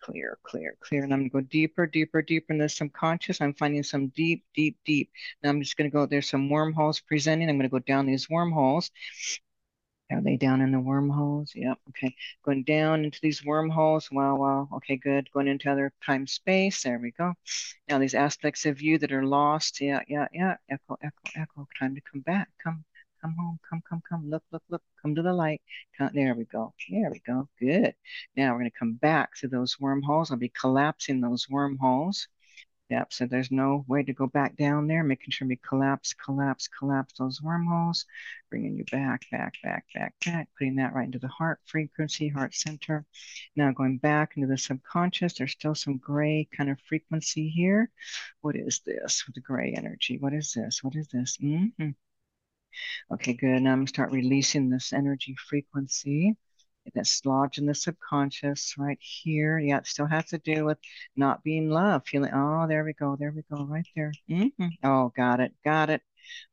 Clear, clear, clear. And I'm going to go deeper, deeper, deeper in the subconscious. I'm finding some deep, deep, deep. Now I'm just going to go, there's some wormholes presenting. I'm going to go down these wormholes. Are they down in the wormholes? Yep. Okay. Going down into these wormholes. Wow, wow. Okay, good. Going into other time space. There we go. Now these aspects of you that are lost. Yeah, yeah, yeah. Echo, echo, echo. Time to come back. Come. Come home, come, come, look, look, look, come to the light. Come, there we go, good. Now we're going to come back to those wormholes. I'll be collapsing those wormholes. Yep, so there's no way to go back down there, making sure we collapse, collapse, collapse those wormholes, bringing you back, back, back, back, back, putting that right into the heart frequency, heart center. Now going back into the subconscious, there's still some gray kind of frequency here. What is this with the gray energy? What is this? What is this? Mm-hmm. Okay, good. Now I'm going to start releasing this energy frequency that's lodged in the subconscious right here. Yeah, it still has to do with not being loved. Feeling, oh, there we go, right there. Mm-hmm. Oh, got it, got it.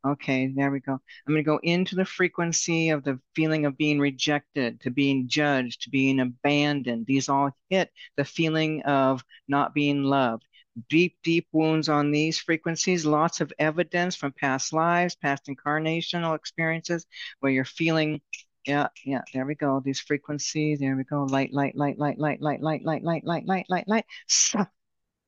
Okay, there we go. I'm going to go into the frequency of the feeling of being rejected, to being judged, to being abandoned. These all hit the feeling of not being loved. Deep, deep wounds on these frequencies, lots of evidence from past lives, past incarnational experiences where you're feeling, yeah, yeah, there we go, these frequencies, there we go, light, light, light, light, light, light, light, light, light, light, light, light, light, stop.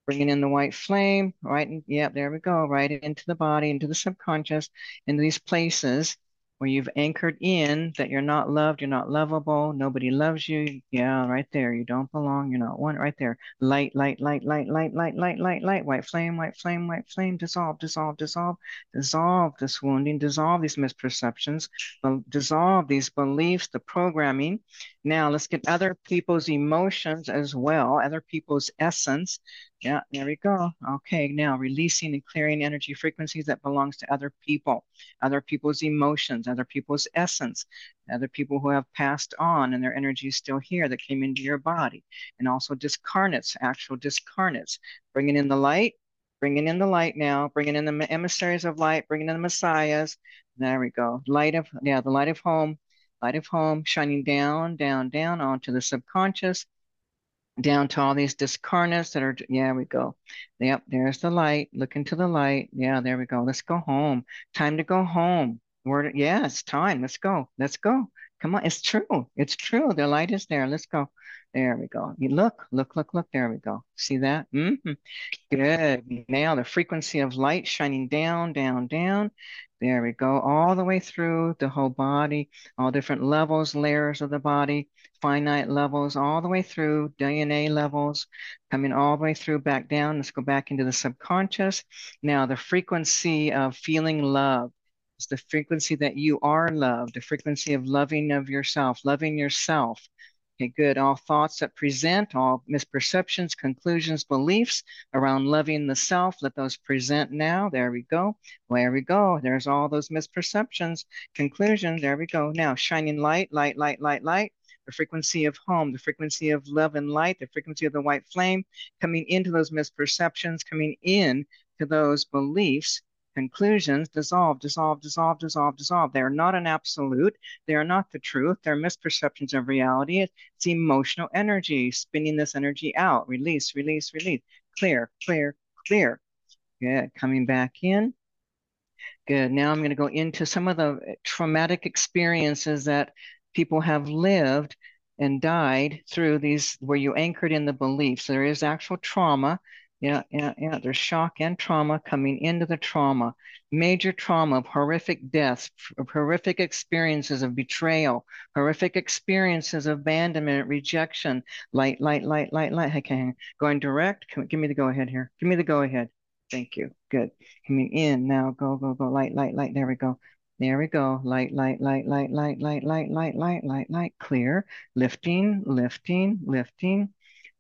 Bringing in the white flame, right, in, yeah, there we go, right into the body, into the subconscious, into these places where you've anchored in that you're not loved, you're not lovable, nobody loves you. Yeah, right there. You don't belong. You're not one. Right there. Light, light, light, light, light, light, light, light, light. White flame, white flame, white flame. Dissolve, dissolve, dissolve. Dissolve this wounding. Dissolve these misperceptions. Dissolve these beliefs, the programming. Now let's get other people's emotions as well, other people's essence. Yeah, there we go. Okay, now releasing and clearing energy frequencies that belongs to other people, other people's emotions, other people's essence, other people who have passed on and their energy is still here that came into your body, and also discarnates, actual discarnates, bringing in the light, bringing in the light now, bringing in the emissaries of light, bringing in the messiahs. There we go. Light of, yeah, the light of home, shining down, down, down onto the subconscious, down to all these discarnates that are, yeah, we go. Yep, there's the light. Look into the light. Yeah, there we go. Let's go home. Time to go home. Word, yeah, it's time. Let's go. Let's go. Come on. It's true. It's true. The light is there. Let's go. There we go. You look, look, look, look. There we go. See that? Mm-hmm. Good. Now the frequency of light shining down, down, down. There we go. All the way through the whole body, all different levels, layers of the body, finite levels, all the way through DNA levels, coming all the way through back down. Let's go back into the subconscious. Now the frequency of feeling love. It's the frequency that you are loved, the frequency of loving of yourself, loving yourself. Okay, good. All thoughts that present, all misperceptions, conclusions, beliefs around loving the self, let those present now. There we go. There we go. There's all those misperceptions, conclusions. There we go. Now, shining light, light, light, light, light. The frequency of home, the frequency of love and light, the frequency of the white flame, coming into those misperceptions, coming in to those beliefs, conclusions, dissolve, dissolve, dissolve, dissolve, dissolve. They are not an absolute. They are not the truth. They're misperceptions of reality. It's emotional energy, spinning this energy out. Release, release, release. Clear, clear, clear. Good. Coming back in. Good. Now I'm going to go into some of the traumatic experiences that people have lived and died through these, where you anchored in the beliefs. There is actual trauma. Yeah. There's shock and trauma coming into the trauma, major trauma of horrific deaths, of horrific experiences of betrayal, horrific experiences of abandonment, rejection, light. Okay, going direct. Give me the go ahead here. Give me the go ahead. Thank you. Good. Coming in now. Go. Light. There we go. Light. Clear. Lifting.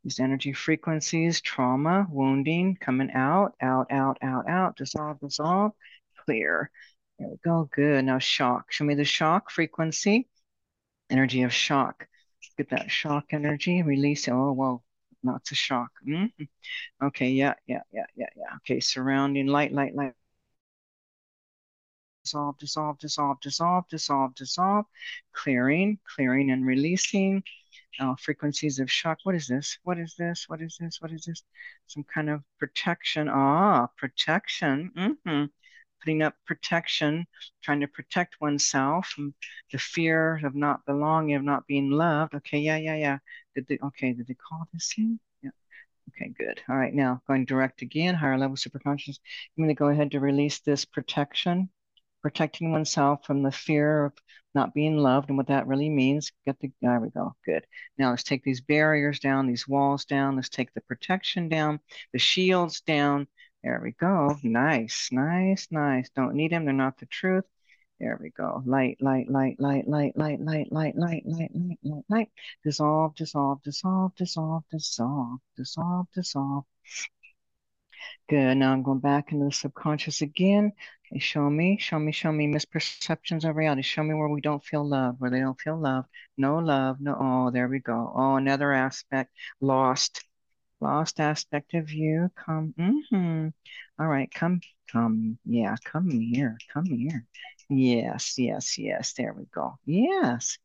These energy frequencies, trauma, wounding, coming out, dissolve, clear. There we go, good. Now shock, show me the shock frequency, energy of shock. Get that shock energy, release it. Oh, whoa, lots of shock. Okay, yeah. Okay, surrounding, light. Dissolve, clearing and releasing. Frequencies of shock. What is this? Some kind of protection. Protection. Putting up protection, trying to protect oneself from the fear of not belonging, of not being loved. Okay, yeah. Did they call this in? Yeah. Okay, good. All right, now going direct again, higher level superconscious. I'm going to go ahead to release this protection. Protecting oneself from the fear of not being loved and what that really means. There we go. Good. Now let's take these barriers down, these walls down. Let's take the protection down, the shields down. There we go. Nice. Don't need them. They're not the truth. There we go. Light. Dissolve. Good. Now I'm going back into the subconscious again. Okay, show me misperceptions of reality. Show me where we don't feel loved, where they don't feel loved. No love. No. Oh, there we go. Oh, another aspect. Lost aspect of you. Come. All right. Come. Yeah. Come here. Yes. There we go. Yes.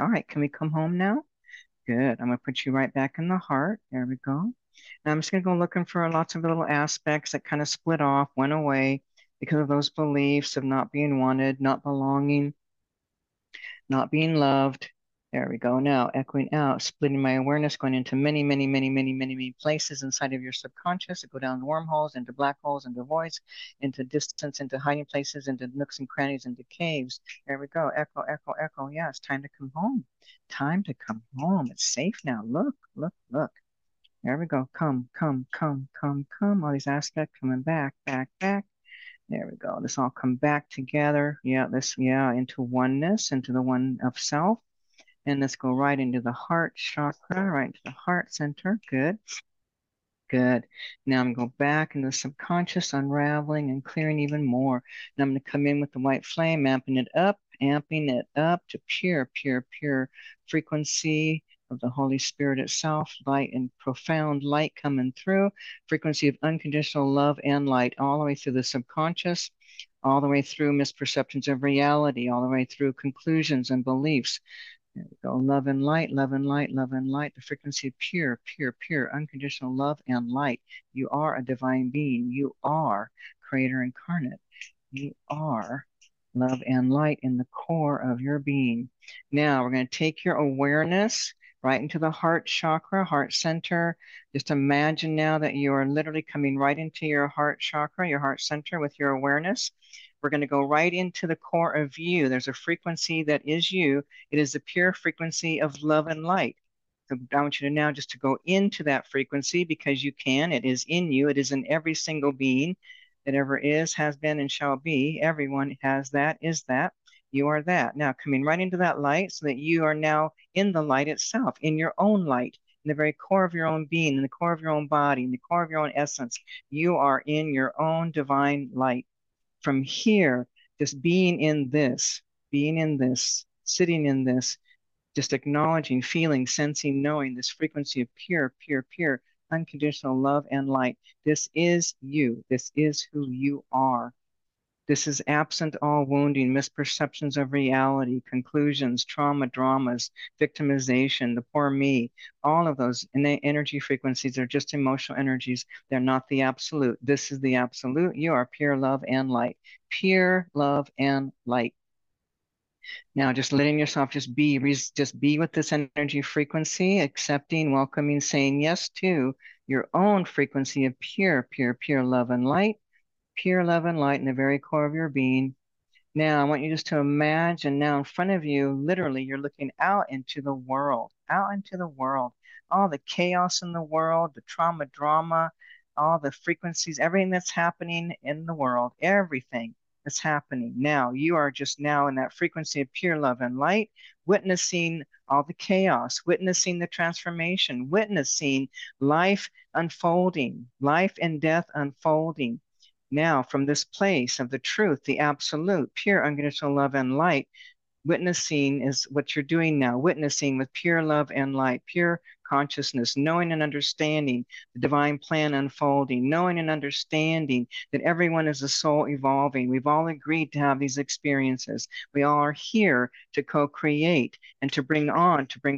All right. Can we come home now? Good. I'm going to put you right back in the heart. There we go. Now I'm just going to go looking for lots of little aspects that kind of split off, went away because of those beliefs of not being wanted, not belonging, not being loved. There we go. Now echoing out, splitting my awareness, going into many places inside of your subconscious. Go down wormholes, into black holes, into voids, into distance, into hiding places, into nooks and crannies, into caves. There we go. Echo. Yeah, it's time to come home. It's safe now. Look. There we go. Come. All these aspects coming back. There we go. This all come back together. Yeah, into oneness, into the one of self. And let's go right into the heart chakra, right into the heart center. Good. Now I'm going to go back into the subconscious, unraveling and clearing even more. Now I'm going to come in with the white flame, amping it up to pure frequency of the Holy Spirit itself, light and profound light coming through, frequency of unconditional love and light, all the way through the subconscious, all the way through misperceptions of reality, all the way through conclusions and beliefs. There we go, love and light, the frequency of pure, unconditional love and light. You are a divine being. You are Creator incarnate. You are love and light in the core of your being. Now we're going to take your awareness right into the heart chakra, heart center. Just imagine now that you are literally coming right into your heart chakra, your heart center with your awareness. We're going to go right into the core of you. There's a frequency that is you. It is the pure frequency of love and light. So I want you to now just to go into that frequency because you can. It is in you. It is in every single being that ever is, has been, and shall be. Everyone has that, is that. You are that. Now coming right into that light so that you are now in the light itself, in your own light, in the very core of your own being, in the core of your own body, in the core of your own essence. You are in your own divine light. From here, just being in this, sitting in this, just acknowledging, feeling, sensing, knowing this frequency of pure, unconditional love and light. This is you. This is who you are. This is absent all wounding, misperceptions of reality, conclusions, trauma, dramas, victimization, the poor me. All of those energy frequencies are just emotional energies. They're not the absolute. This is the absolute. You are pure love and light. Now just letting yourself just be with this energy frequency, accepting, welcoming, saying yes to your own frequency of pure love and light, pure love and light in the very core of your being. Now I want you just to imagine now in front of you, literally you're looking out into the world, all the chaos in the world, the trauma, drama, all the frequencies, everything that's happening in the world, everything that's happening now. You are just now in that frequency of pure love and light, witnessing all the chaos, witnessing the transformation, witnessing life unfolding, life and death unfolding. Now from this place of the truth, the absolute, pure, unconditional love and light, witnessing is what you're doing now, witnessing with pure love and light, pure consciousness, knowing and understanding the divine plan unfolding, knowing and understanding that everyone is a soul evolving. We've all agreed to have these experiences. We all are here to co-create and to bring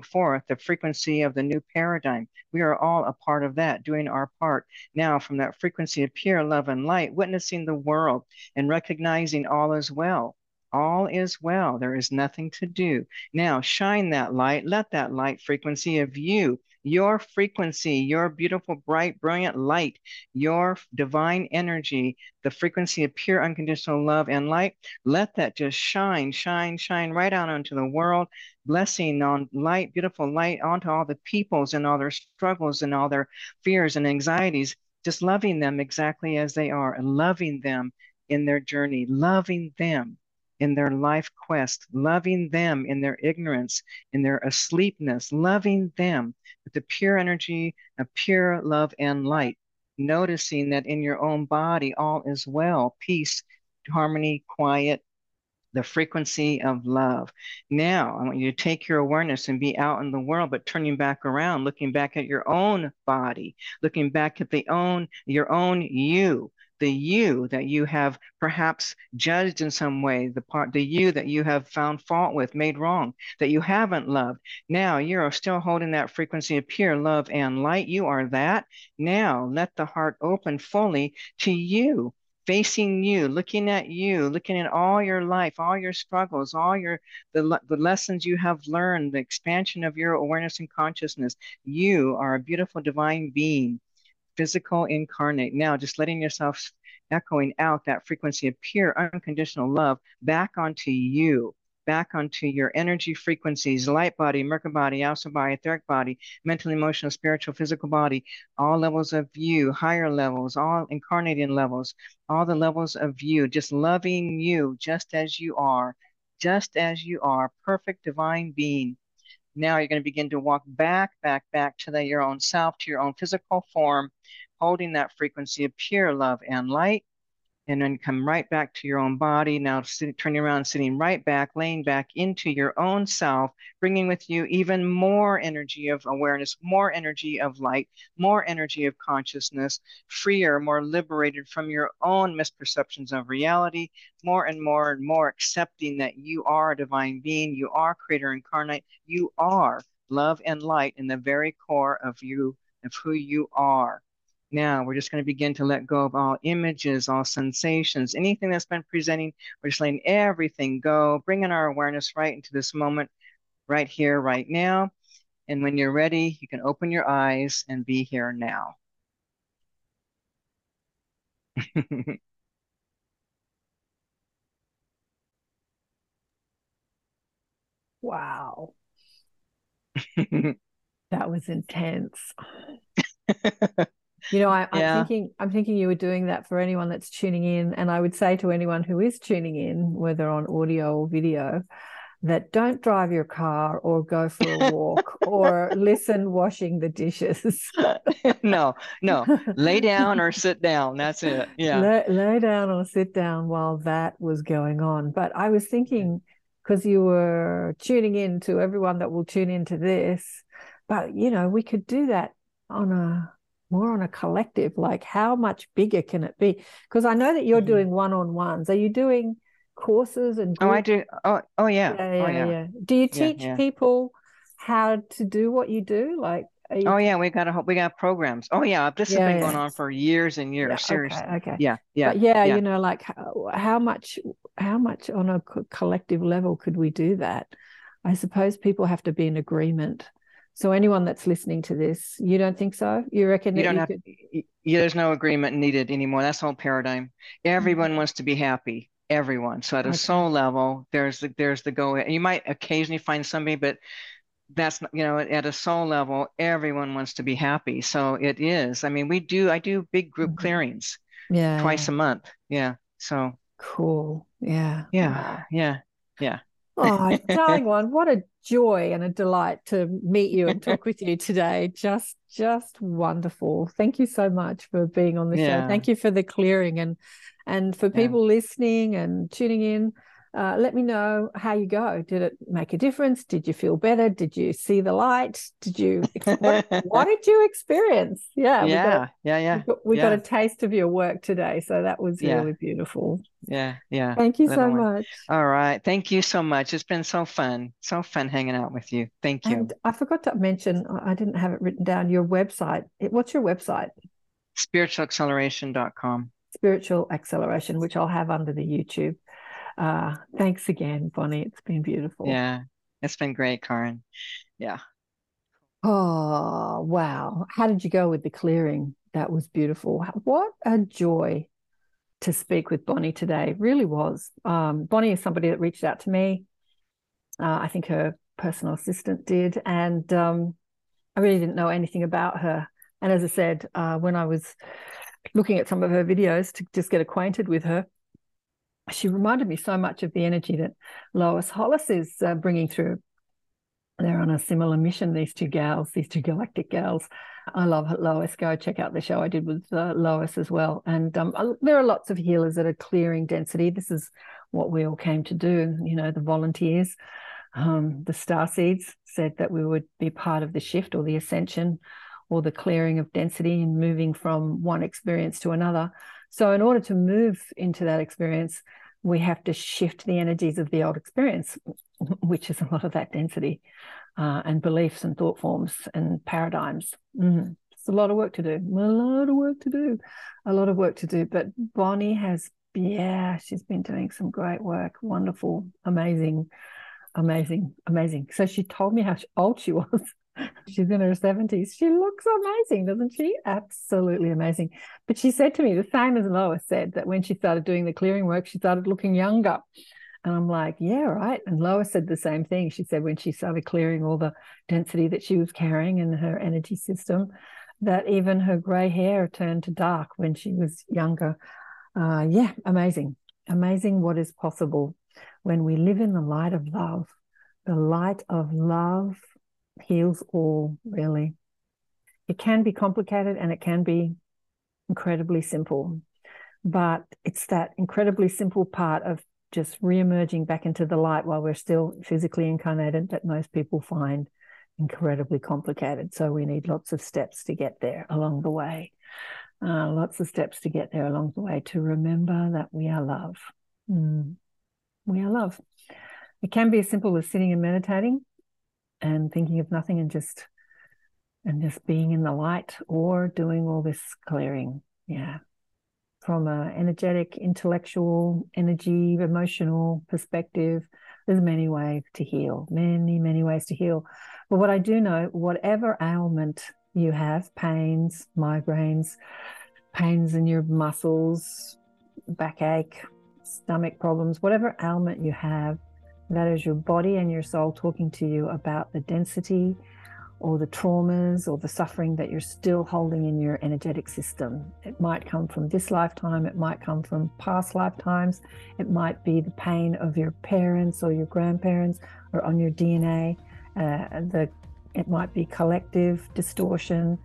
forth the frequency of the new paradigm. We are all a part of that, doing our part. Now from that frequency of pure love and light, witnessing the world and recognizing all is well. All is well. There is nothing to do. Now shine that light. Let that light frequency of you, your frequency, your beautiful, bright, brilliant light, your divine energy, the frequency of pure, unconditional love and light, let that just shine right out onto the world, blessing on light, beautiful light onto all the peoples and all their struggles and all their fears and anxieties, just loving them exactly as they are and loving them in their journey, loving them in their life quest, loving them in their ignorance, in their asleepness, loving them with the pure energy of pure love and light, noticing that in your own body, all is well, peace, harmony, quiet, the frequency of love. Now, I want you to take your awareness and be out in the world, but turning back around, looking back at your own body, looking back at your own you, the you that you have perhaps judged in some way, the you that you have found fault with, made wrong, that you haven't loved. Now you're still holding that frequency of pure love and light. You are that. Now let the heart open fully to you, facing you, looking at all your life, all your struggles, all your the lessons you have learned, the expansion of your awareness and consciousness. You are a beautiful divine being, physical incarnate. Now just letting yourself echoing out that frequency of pure unconditional love back onto you, back onto your energy frequencies, light body, Merkaba body, outer body, etheric body, mental, emotional, spiritual, physical body, all levels of you, higher levels, all incarnating levels, all the levels of you, just loving you just as you are, perfect divine being. Now you're going to begin to walk back to your own self, to your own physical form, holding that frequency of pure love and light, and then come right back to your own body. Now turning around, sitting right back, laying back into your own self, bringing with you even more energy of awareness, more energy of light, more energy of consciousness, freer, more liberated from your own misperceptions of reality, more and more and more accepting that you are a divine being, you are creator incarnate, you are love and light in the very core of you, of who you are. Now, we're just going to begin to let go of all images, all sensations, anything that's been presenting. We're just letting everything go, bringing our awareness right into this moment, right here, right now. And when you're ready, you can open your eyes and be here now. Wow. That was intense. You know, I'm thinking you were doing that for anyone that's tuning in, and I would say to anyone who is tuning in, whether on audio or video, that don't drive your car or go for a walk or listen washing the dishes. No. Lay down or sit down. That's it. Yeah. Lay down or sit down while that was going on. But I was thinking, because you were tuning in to everyone that will tune into this, but, you know, we could do that on a more on a collective, like how much bigger can it be? Because I know that you're doing one-on-ones. Are you doing courses and groups? Oh, I do. Oh, yeah. Do you teach people how to do what you do? Like Oh yeah, we got programs. Oh yeah, this has been going on for years and years. Yeah, seriously. Okay. Yeah. But you know, like how much on a collective level could we do that? I suppose people have to be in agreement. So anyone that's listening to this, you don't think so? You reckon there's no agreement needed anymore. That's the whole paradigm. Everyone wants to be happy. Everyone. So at a soul level, there's the go. You might occasionally find somebody, but that's, you know, at a soul level, everyone wants to be happy. So it is. I mean, I do big group clearings twice a month. Yeah. So cool. Yeah. Yeah. Yeah. Yeah. Oh, darling one, what a joy and a delight to meet you and talk with you today. Just wonderful. Thank you so much for being on the show. Thank you for the clearing and for people listening and tuning in. Let me know how you go. Did it make a difference? Did you feel better? Did you see the light? What did you experience? We got a taste of your work today, so that was really beautiful. Thank you so much. All right, thank you so much. It's been so fun hanging out with you. Thank you. And I forgot to mention, I didn't have it written down, your website. What's your website? spiritualacceleration.com. Spiritual Acceleration, which I'll have under the YouTube. Thanks again, Bonnie. It's been beautiful. Yeah, it's been great, Karen. Yeah. Oh, wow. How did you go with the clearing? That was beautiful. What a joy to speak with Bonnie today. It really was. Bonnie is somebody that reached out to me. I think her personal assistant did. And I really didn't know anything about her. And as I said, when I was looking at some of her videos to just get acquainted with her, she reminded me so much of the energy that Lois Hollis is bringing through. They're on a similar mission, these two galactic gals. I love Lois. Go check out the show I did with Lois as well. And there are lots of healers that are clearing density. This is what we all came to do. You know, the volunteers, the starseeds said that we would be part of the shift or the ascension or the clearing of density and moving from one experience to another. So in order to move into that experience, we have to shift the energies of the old experience, which is a lot of that density and beliefs and thought forms and paradigms. It's a lot of work to do. But Bonnie has, she's been doing some great work. Wonderful. Amazing. So she told me how old she was. She's in her 70s. She looks amazing, doesn't she? Absolutely amazing. But she said to me, the same as Lois said, that when she started doing the clearing work, she started looking younger. And I'm like, yeah, right. And Lois said the same thing. She said when she started clearing all the density that she was carrying in her energy system, that even her grey hair turned to dark when she was younger. Amazing. Amazing what is possible when we live in the light of love. The light of love heals all, really. It can be complicated and it can be incredibly simple, but it's that incredibly simple part of just re-emerging back into the light while we're still physically incarnated that most people find incredibly complicated. So we need lots of steps to get there along the way. To remember that we are love. We are love. It can be as simple as sitting and meditating and thinking of nothing and just being in the light, or doing all this clearing, from an energetic, intellectual, energy, emotional perspective. There's many ways to heal, many ways to heal. But what I do know, whatever ailment you have, pains, migraines, pains in your muscles, backache, stomach problems, whatever ailment you have, that is your body and your soul talking to you about the density or the traumas or the suffering that you're still holding in your energetic system. It might come from this lifetime. It might come from past lifetimes. It might be the pain of your parents or your grandparents or on your DNA. It might be collective distortion.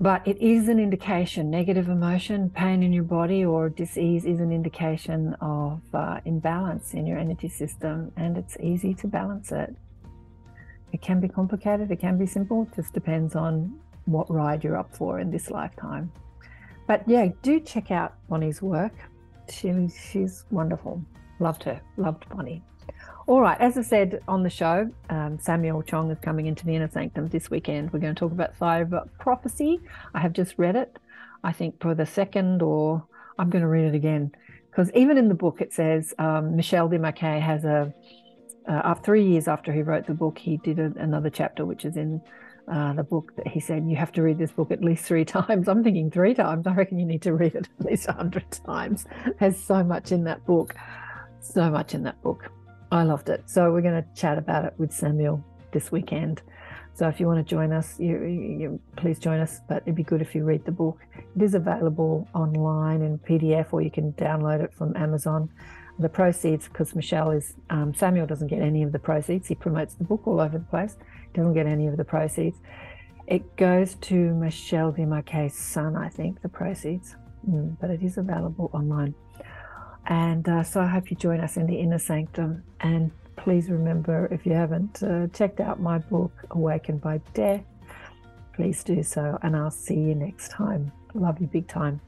But it is an indication. Negative emotion, pain in your body, or disease is an indication of imbalance in your energy system, and it's easy to balance it. It can be complicated, it can be simple, it just depends on what ride you're up for in this lifetime. But do check out Bonnie's work. She's wonderful. Loved her, loved Bonnie. All right, as I said on the show, Samuel Chong is coming into the Inner Sanctum this weekend. We're going to talk about Thyuba Prophecy. I have just read it, I think for the second, or I'm going to read it again, because even in the book it says Michel de Marquet has a, 3 years after he wrote the book, he did another chapter, which is in the book, that he said, you have to read this book at least 3 times. I'm thinking 3 times. I reckon you need to read it at least 100 times. There's so much in that book. So much in that book. I loved it. So we're going to chat about it with Samuel this weekend. So if you want to join us, you please join us. But it'd be good if you read the book. It is available online in PDF, or you can download it from Amazon. The proceeds, because Samuel doesn't get any of the proceeds. He promotes the book all over the place. Doesn't get any of the proceeds. It goes to Michel de Marquet's son, I think, the proceeds. But it is available online. And so I hope you join us in the Inner Sanctum. And please remember, if you haven't checked out my book, Awakened by Death, please do so. And I'll see you next time. Love you big time.